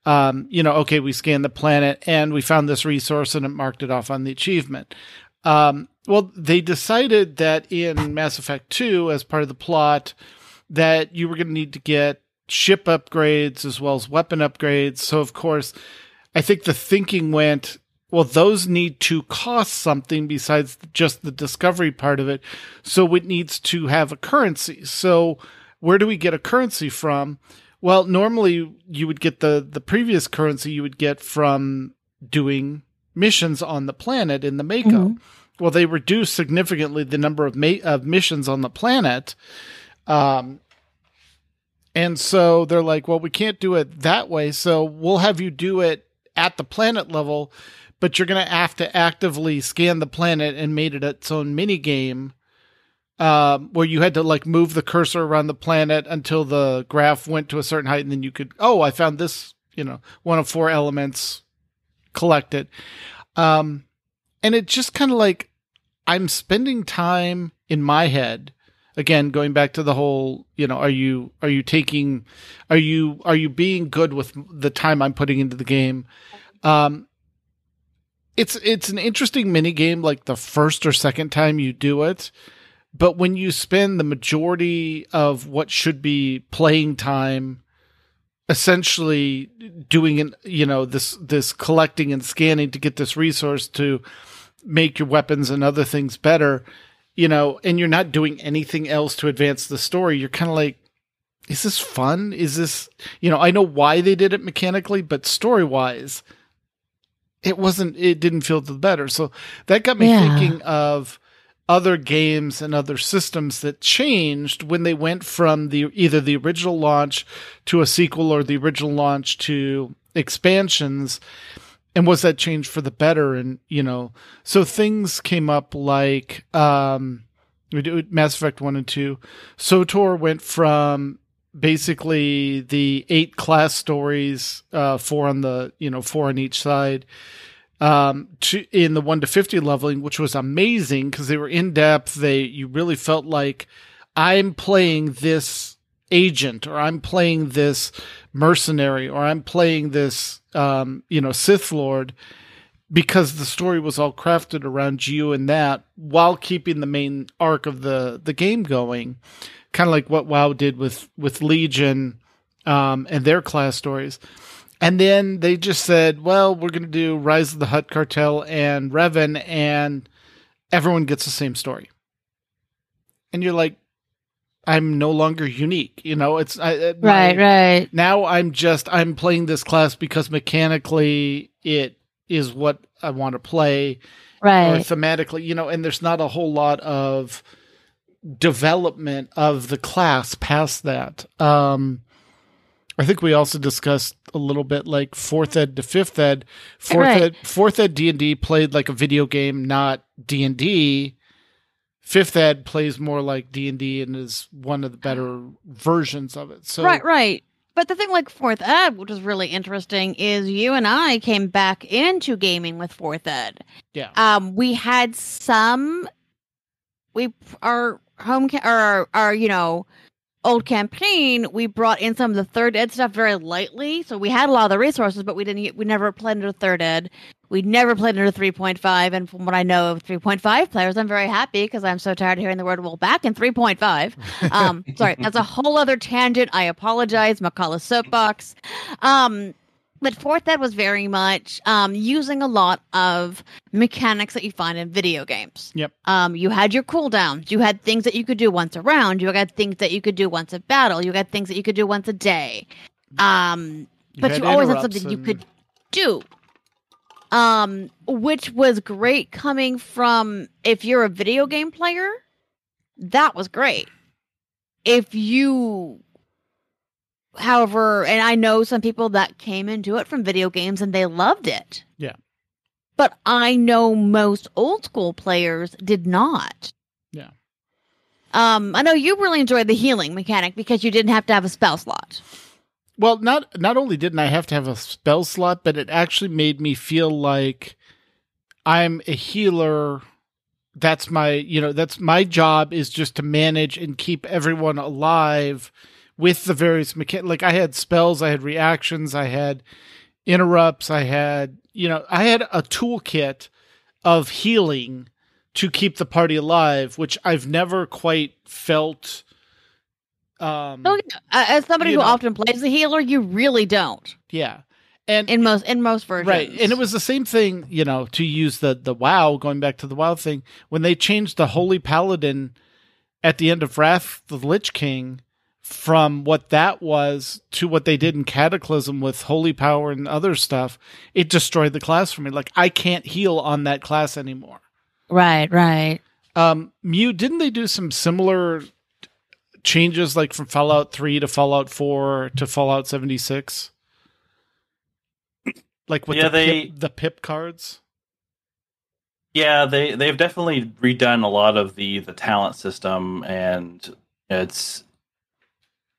okay, we scanned the planet and we found this resource and it marked it off on the achievement. Well, they decided that in Mass Effect 2, as part of the plot, that you were going to need to get ship upgrades as well as weapon upgrades. So, of course, I think the thinking went, well, those need to cost something besides just the discovery part of it. So it needs to have a currency. So where do we get a currency from? Well, normally you would get the previous currency you would get from doing missions on the planet in the Mako. Mm-hmm. Well, they reduced significantly the number of missions on the planet. And so they're like, well, we can't do it that way. So we'll have you do it at the planet level, but you're going to have to actively scan the planet, and made it its own mini game. Where you had to move the cursor around the planet until the graph went to a certain height, and then you could, I found this, one of four elements, collect it. And it just kind of I'm spending time in my head, again, going back to the whole, are you being good with the time I'm putting into the game? It's an interesting mini game, the first or second time you do it. But when you spend the majority of what should be playing time essentially doing this collecting and scanning to get this resource to make your weapons and other things better, and you're not doing anything else to advance the story, you're kind of is this fun? Is this, I know why they did it mechanically, but story-wise, it didn't feel the better. So that got me thinking of other games and other systems that changed when they went from either the original launch to a sequel or the original launch to expansions. And was that change for the better? And, so things came up we do Mass Effect 1 and 2. SWTOR went from basically the 8 class stories, 4 on each side, in the 1 to 50 leveling, which was amazing because they were in depth. You really felt like I'm playing this agent, or I'm playing this mercenary, or I'm playing this, Sith Lord, because the story was all crafted around you and that, while keeping the main arc of the game going, kind of like what WoW did with Legion, and their class stories. And then they just said, well, we're going to do Rise of the Hutt Cartel and Revan, and everyone gets the same story. And you're like, I'm no longer unique. You know, it's right. Now I'm playing this class because mechanically it is what I want to play. Right. Or thematically, you know, and there's not a whole lot of development of the class past that. I think we also discussed a little bit like 4th Ed to 5th Ed. 4th Ed D&D played like a video game, not D&D. 5th Ed plays more like D&D and is one of the better versions of it. So Right. But the thing like 4th Ed, which is really interesting, is you and I came back into gaming with 4th Ed. Yeah. We had some... Our old campaign, we brought in some of the third ed stuff very lightly. So we had a lot of the resources, but we never played under third ed. We never played under 3.5. And from what I know of 3.5 players, I'm very happy because I'm so tired of hearing the word roll back in 3.5. Sorry, that's a whole other tangent. I apologize. Mkallah soapbox. But fourth ed was very much using a lot of mechanics that you find in video games. Yep. You had your cooldowns. You had things that you could do once a round. You had things that you could do once a battle. You had things that you could do once a day. But you always had something you could do. Which was great coming from, if you're a video game player, that was great. If you... However, and I know some people that came into it from video games and they loved it. Yeah. But I know most old school players did not. Yeah. I know you really enjoyed the healing mechanic because you didn't have to have a spell slot. Well, not only didn't I have to have a spell slot, but it actually made me feel like I'm a healer. That's my job is just to manage and keep everyone alive. With the various mechanics, like I had spells, I had reactions, I had interrupts, I had a toolkit of healing to keep the party alive, which I've never quite felt. As somebody who often plays the healer, you really don't. Yeah, and in most versions, right? And it was the same thing, you know. To use the WoW, going back to the WoW thing, when they changed the Holy Paladin at the end of Wrath of the Lich King. From what that was to what they did in Cataclysm with Holy Power and other stuff, it destroyed the class for me. Like, I can't heal on that class anymore. Right. Mew, didn't they do some similar changes, like from Fallout 3 to Fallout 4 to Fallout 76? Like with the pip cards? Yeah, they've definitely redone a lot of the talent system, and it's...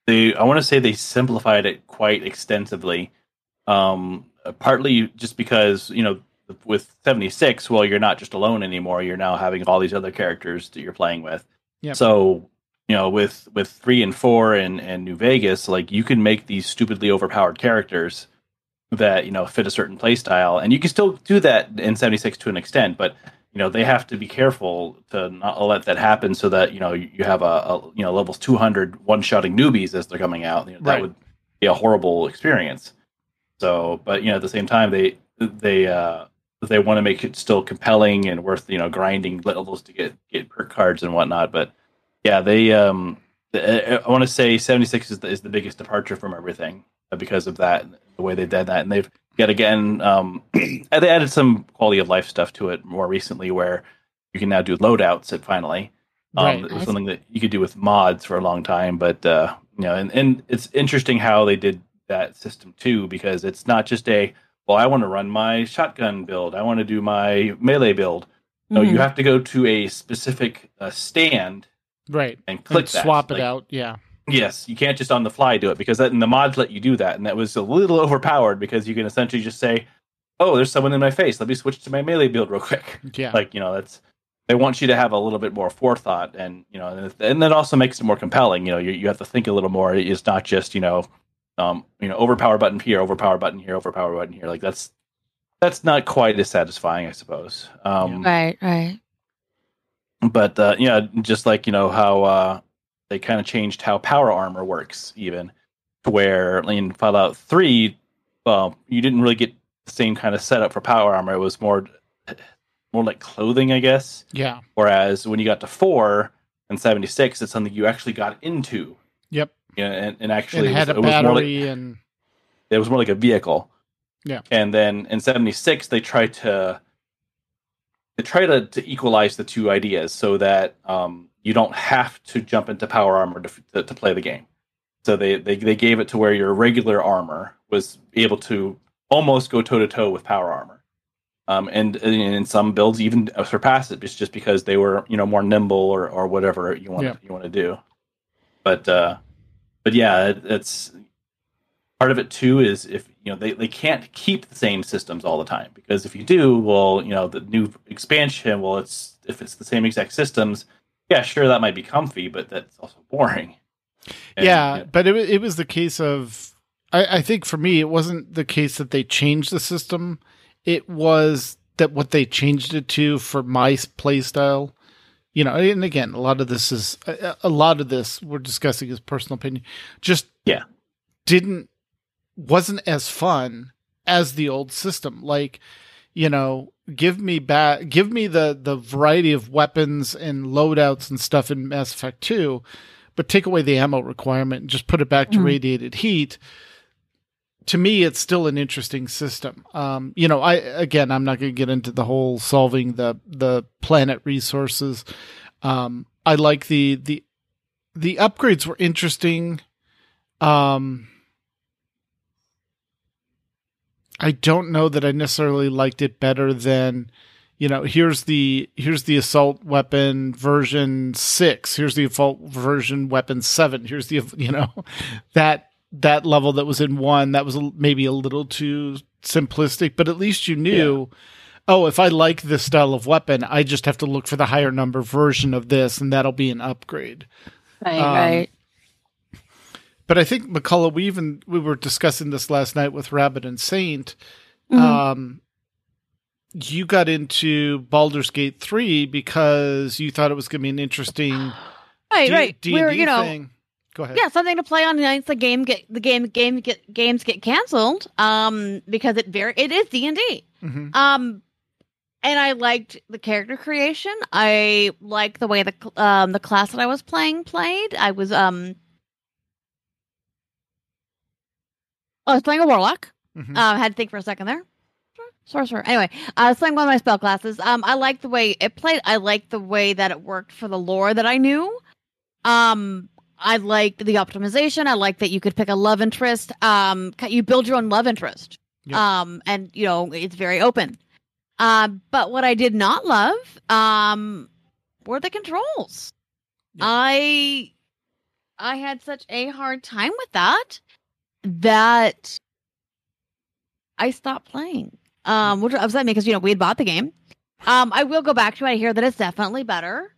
I want to say they simplified it quite extensively, partly just because, you know, with 76, well, you're not just alone anymore. You're now having all these other characters that you're playing with. Yep. So, you know, with 3 and 4 and New Vegas, like, you can make these stupidly overpowered characters that, you know, fit a certain play style. And you can still do that in 76 to an extent, but... You know, they have to be careful to not let that happen so that, you know, you have a levels 200 one-shotting newbies as they're coming out. You know, That would be a horrible experience. So, but, you know, at the same time, they want to make it still compelling and worth, you know, grinding levels to get perk cards and whatnot. But, yeah, I want to say 76 is the biggest departure from everything because of that, the way they did that. And they've... Yet again, they added some quality of life stuff to it more recently, where you can now do loadouts. It was something that you could do with mods for a long time, but you know, and it's interesting how they did that system too, because it's not just I want to run my shotgun build, I want to do my melee build. Mm-hmm. No, you have to go to a specific stand, right, and click that. Swap it out, yeah. Yes, you can't just on the fly do it, because that, and the mods let you do that, and that was a little overpowered because you can essentially just say, "Oh, there's someone in my face. Let me switch to my melee build real quick." Yeah, like, you know, that's, they want you to have a little bit more forethought, and, you know, and that also makes it more compelling. You know, you have to think a little more. It's not just, you know, overpower button here, overpower button here, overpower button here. Like, that's not quite as satisfying, I suppose. Right. But yeah, just like, you know, how. They kind of changed how power armor works, even to where in Fallout 3, you didn't really get the same kind of setup for power armor. It was more like clothing, I guess. Yeah. Whereas when you got to 4 and 76, it's something you actually got into. Yep. Yeah, and actually and had it was, a battery it was more like, and it was more like a vehicle. Yeah. And then in 76 they try to equalize the two ideas so that you don't have to jump into power armor to play the game. So they gave it to where your regular armor was able to almost go toe-to-toe with power armor. And in some builds even surpass it just because they were, more nimble or whatever you want to do. But yeah, it's part of it too is if they can't keep the same systems all the time, because if you do, well, the new expansion, well, if it's the same exact systems, yeah, sure, that might be comfy, but that's also boring. And, yeah, but it was the case of I think for me it wasn't the case that they changed the system. It was that what they changed it to for my playstyle. And again, a lot of this we're discussing is personal opinion. Wasn't as fun as the old system. Like, give me the variety of weapons and loadouts and stuff in Mass Effect 2, but take away the ammo requirement and just put it back to radiated heat. To me, it's still an interesting system. I'm not going to get into the whole solving the planet resources. I like the upgrades were interesting. I don't know that I necessarily liked it better than, here's the assault weapon version 6. Here's the assault version weapon 7. Here's the, that level that was in 1, that was maybe a little too simplistic, but at least you knew, oh, if I like this style of weapon, I just have to look for the higher number version of this, and that'll be an upgrade. Right. But I think, Mkallah, we were discussing this last night with Rabbit and Saint. Mm-hmm. You got into Baldur's Gate 3 because you thought it was going to be an interesting D&D thing. Go ahead. Yeah, something to play on the nights games get canceled because it is D&D. Mm-hmm. And I liked the character creation. I liked the way the class that I was played. I was playing a warlock. Mm-hmm. Had to think for a second there. Sorcerer. Anyway, I was playing one of my spell classes. I liked the way it played. I liked the way that it worked for the lore that I knew. I liked the optimization. I liked that you could pick a love interest. You build your own love interest. Yep. And it's very open. But what I did not love were the controls. Yep. I had such a hard time with that I stopped playing. Which upset me because we had bought the game. I will go back to it. I hear that it's definitely better.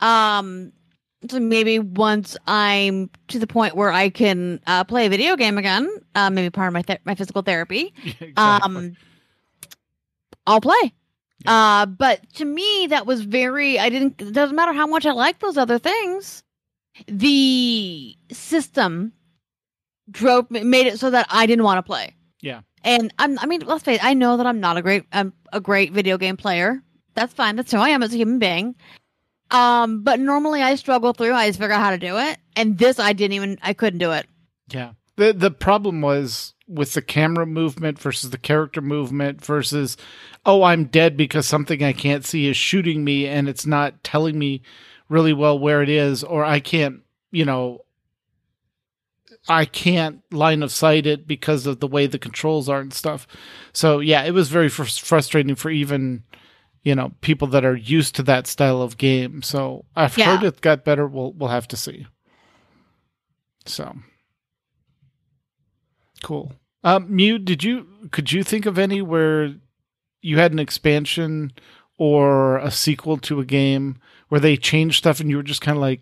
So maybe once I'm to the point where I can play a video game again, maybe part of my physical therapy, yeah, exactly. I'll play. Yeah. But to me, that was it doesn't matter how much I like those other things. The system made it so that I didn't want to play. Yeah. And let's face it, I know that I'm not a great video game player. That's fine. That's who I am as a human being. But normally I struggle through. I just figure out how to do it. And this, I couldn't do it. Yeah. The problem was with the camera movement versus the character movement versus, I'm dead because something I can't see is shooting me and it's not telling me really well where it is, or I can't line of sight it because of the way the controls are and stuff. So yeah, it was very frustrating for even... people that are used to that style of game. So I've heard it got better. We'll have to see. So cool. Mew, could you think of any where you had an expansion or a sequel to a game where they changed stuff and you were just kind of like,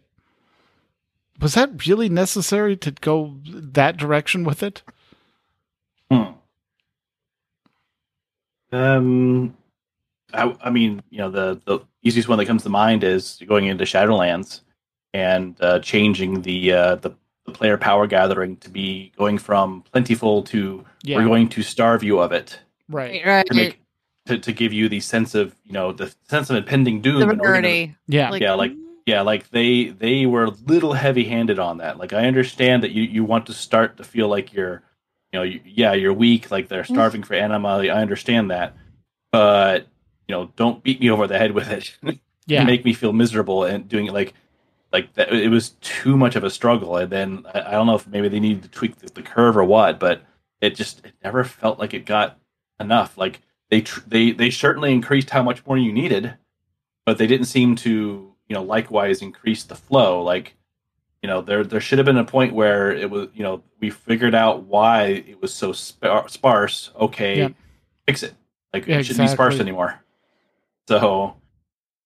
was that really necessary to go that direction with it? The easiest one that comes to mind is going into Shadowlands and changing the the player power gathering to be going from plentiful to we're going to starve you of it. Right. To give you the sense of, you know, the sense of impending doom. The rarity. Like they were a little heavy-handed on that. Like, I understand that you want to start to feel like you're weak, like they're starving for anima. I understand that. But, you know, don't beat me over the head with it. Yeah. Make me feel miserable and doing it like that. It was too much of a struggle. And then I don't know if maybe they needed to tweak the curve or what, but it never felt like it got enough. Like they certainly increased how much more you needed, but they didn't seem to, you know, likewise increase the flow. Like, you know, there should have been a point where it was, you know, we figured out why it was so sparse. Okay, fix it. Like, it shouldn't be sparse anymore. So,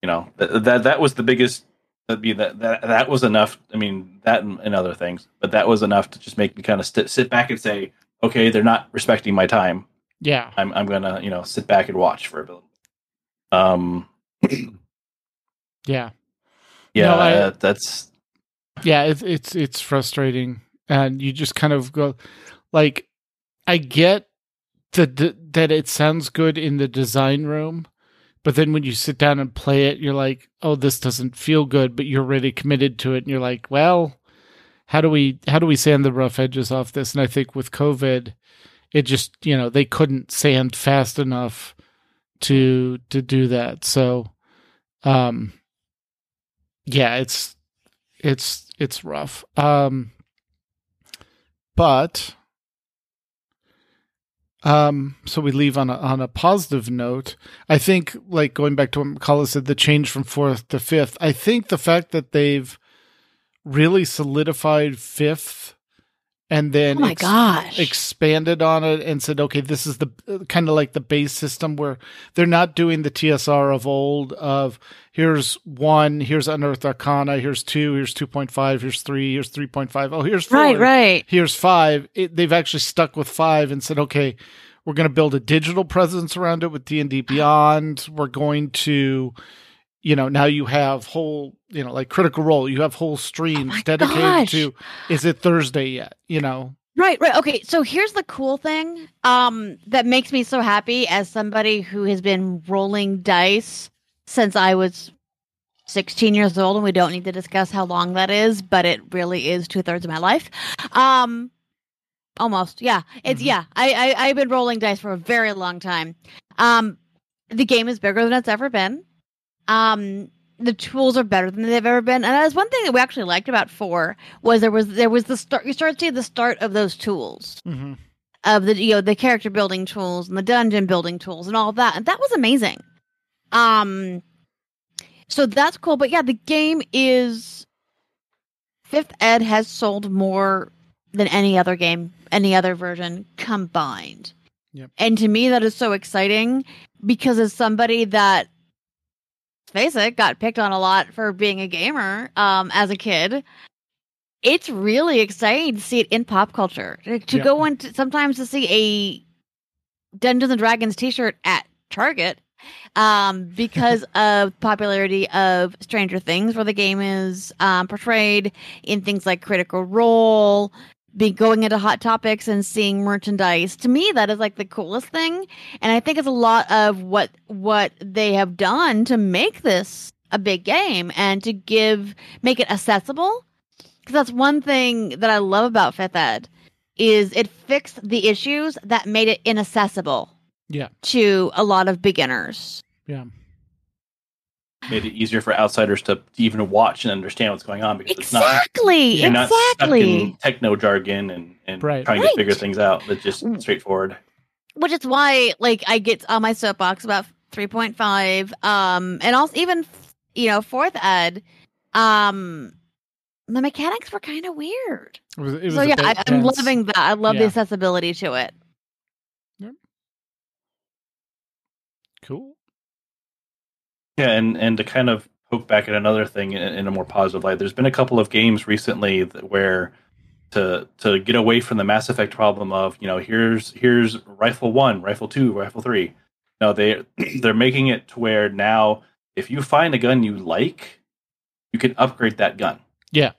you know, that was the biggest. That was enough. I mean, that and other things, but that was enough to just make me kind of sit back and say, okay, they're not respecting my time. Yeah, I'm gonna, you know, sit back and watch for a bit. That's. Yeah, it's frustrating, and you just kind of go, like, I get that it sounds good in the design room, but then when you sit down and play it, you're like, oh, this doesn't feel good, but you're really committed to it, and you're like, well, how do we sand the rough edges off this? And I think with COVID, it just, you know, they couldn't sand fast enough to do that. So, it's rough. So we leave on a positive note. I think, like, going back to what Mkallah said, the change from 4th to 5th, I think the fact that they've really solidified 5th and then expanded on it and said, okay, this is the kind of like the base system, where they're not doing the TSR of old of here's 1, here's Unearthed Arcana, here's 2, here's 2.5, here's 3, here's 3.5, oh, here's 4, here's 5. They've actually stuck with 5 and said, okay, we're going to build a digital presence around it with D&D Beyond. We're going to, you know, now you have whole, you know, like Critical Role, you have whole streams dedicated to, is it Thursday yet? You know? Right. Okay. So here's the cool thing that makes me so happy as somebody who has been rolling dice since I was 16 years old, and we don't need to discuss how long that is, but it really is 2/3 of my life. Almost. Yeah. It's, mm-hmm. I've been rolling dice for a very long time. The game is bigger than it's ever been. The tools are better than they've ever been, and that was one thing that we actually liked about 4 was there was the start. You start to see the start of those tools, mm-hmm. of the, you know, the character building tools and the dungeon building tools and all that, and that was amazing. So that's cool, but yeah, the game is 5th Ed has sold more than any other game, any other version combined. Yep. And to me, that is so exciting because as somebody that, face it, got picked on a lot for being a gamer as a kid, it's really exciting to see it in pop culture. To go into, sometimes to see a Dungeons and Dragons t-shirt at Target because of popularity of Stranger Things, where the game is portrayed in things like Critical Role, be going into Hot Topics and seeing merchandise. To me, that is like the coolest thing. And I think it's a lot of what they have done to make this a big game and to make it accessible. Because that's one thing that I love about 5th Ed is it fixed the issues that made it inaccessible to a lot of beginners. Yeah. Made it easier for outsiders to even watch and understand what's going on, because it's not stuck in techno jargon and trying to figure things out. It's just straightforward. Which is why, like, I get on my soapbox about 3.5, and also even, you know, 4th Ed, the mechanics were kind of weird. It was so yeah, I'm loving that. I love the accessibility to it. Yep. Cool. Yeah, and to kind of poke back at another thing in a more positive light, there's been a couple of games recently where to get away from the Mass Effect problem of, you know, here's Rifle 1, Rifle 2, Rifle 3. No, they're making it to where now if you find a gun you like, you can upgrade that gun. Yeah.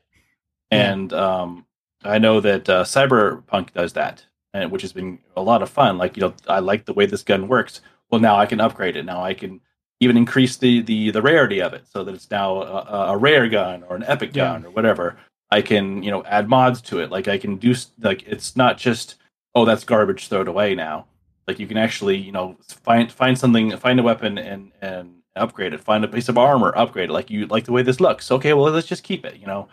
And I know that Cyberpunk does that, and which has been a lot of fun. Like, you know, I like the way this gun works. Well, now I can upgrade it. Now I can even increase the rarity of it so that it's now a rare gun or an epic gun or whatever. I can, you know, add mods to it. Like I can do, like, it's not just, oh, that's garbage, throw it away now. Like you can actually, you know, find something, find a weapon and upgrade it, find a piece of armor, upgrade it. Like you like the way this looks. Okay, well, let's just keep it, you know.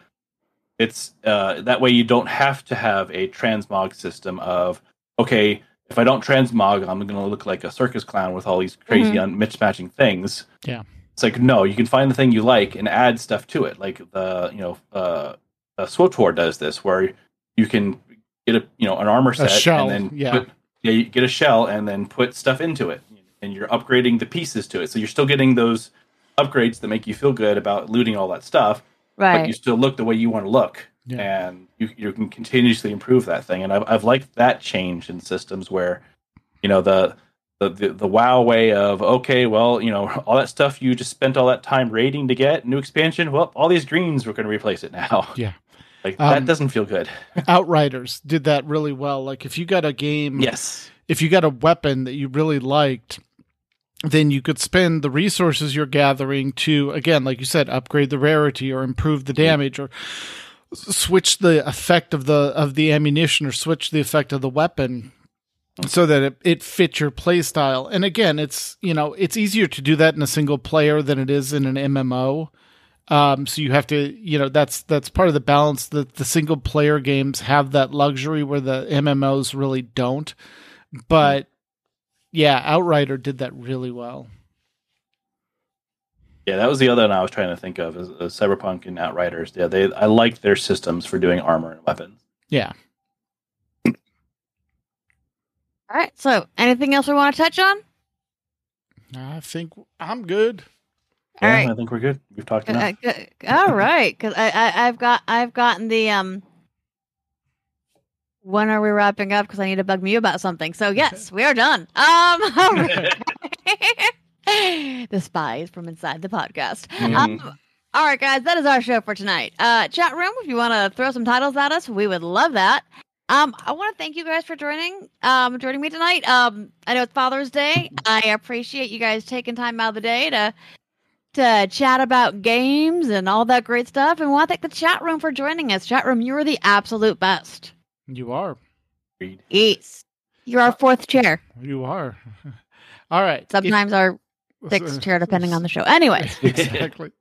It's that way you don't have to have a transmog system of, okay, if I don't transmog, I'm going to look like a circus clown with all these crazy mismatching things. Yeah. It's like, no, you can find the thing you like and add stuff to it. Like the, you know, SWTOR does this where you can get a, you know, an armor set shell, and then you get a shell and then put stuff into it and you're upgrading the pieces to it. So you're still getting those upgrades that make you feel good about looting all that stuff. Right. But you still look the way you want to look. Yeah. And you can continuously improve that thing. And I've liked that change in systems where, you know, the WoW way of, okay, well, you know, all that stuff you just spent all that time raiding to get, new expansion, well, all these greens, we're going to replace it now. Yeah. Like, that doesn't feel good. Outriders did that really well. Like, if you got a game, if you got a weapon that you really liked, then you could spend the resources you're gathering to, again, like you said, upgrade the rarity or improve the damage or switch the effect of the ammunition or switch the effect of the weapon so that it fits your play style. And again, it's, you know, it's easier to do that in a single player than it is in an MMO. So you have to, you know, that's part of the balance that the single player games have that luxury where the MMOs really don't. But yeah, Outrider did that really well. Yeah, that was the other one I was trying to think of, is Cyberpunk and Outriders. Yeah, I like their systems for doing armor and weapons. Yeah. All right, so anything else we want to touch on? I think I'm good. All right. I think we're good. We've talked enough. All right, because I've gotten the when are we wrapping up? Because I need to bug Mew about something. So yes, we are done. All right. The spies from inside the podcast. All right, guys, that is our show for tonight. Chat room, if you want to throw some titles at us, we would love that. I want to thank you guys for joining me tonight. I know it's Father's Day. I appreciate you guys taking time out of the day to chat about games and all that great stuff. And I want to thank the chat room for joining us. Chat room, you are the absolute best. You are. Yes. You're our fourth chair. You are. All right. Sometimes our sixth chair, depending on the show. Anyways. Exactly.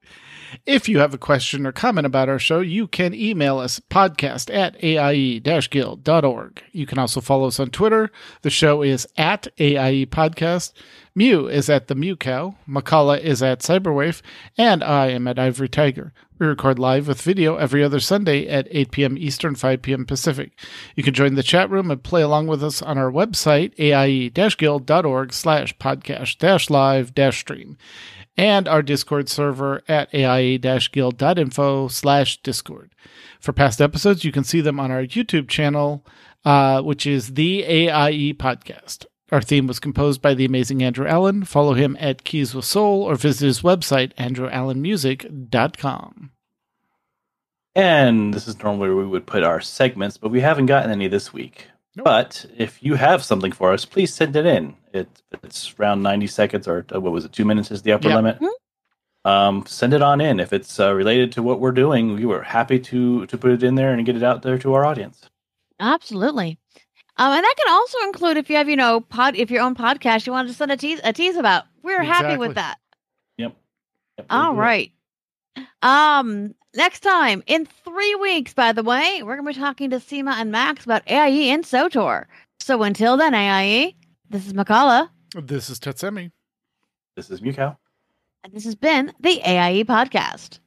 If you have a question or comment about our show, you can email us podcast@aie-guild.org. You can also follow us on Twitter. The show is @AIE Podcast. Mew is @TheMewKow. Mkallah is @Cyberwave. And I am @IvoryTiger. We record live with video every other Sunday at 8 p.m. Eastern, 5 p.m. Pacific. You can join the chat room and play along with us on our website, aie-guild.org/podcast-live-stream. And our Discord server at aie-guild.info/discord. For past episodes, you can see them on our YouTube channel, which is the AIE Podcast. Our theme was composed by the amazing Andrew Allen. Follow him at Keys with Soul or visit his website, andrewallenmusic.com. And this is normally where we would put our segments, but we haven't gotten any this week. Nope. But if you have something for us, please send it in. It's around 90 seconds or 2 minutes is the upper limit. Send it on in. If it's related to what we're doing, we were happy to put it in there and get it out there to our audience. Absolutely. And that can also include if you have, you know, if your own podcast you want to send a tease about. We're happy with that. Yep. All right. Next time, in 3 weeks, by the way, we're going to be talking to SEMA and Max about AIE and SWTOR. So until then, AIE, this is Mkallah. This is Tetsemi. This is Mewkow. And this has been the AIE Podcast.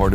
part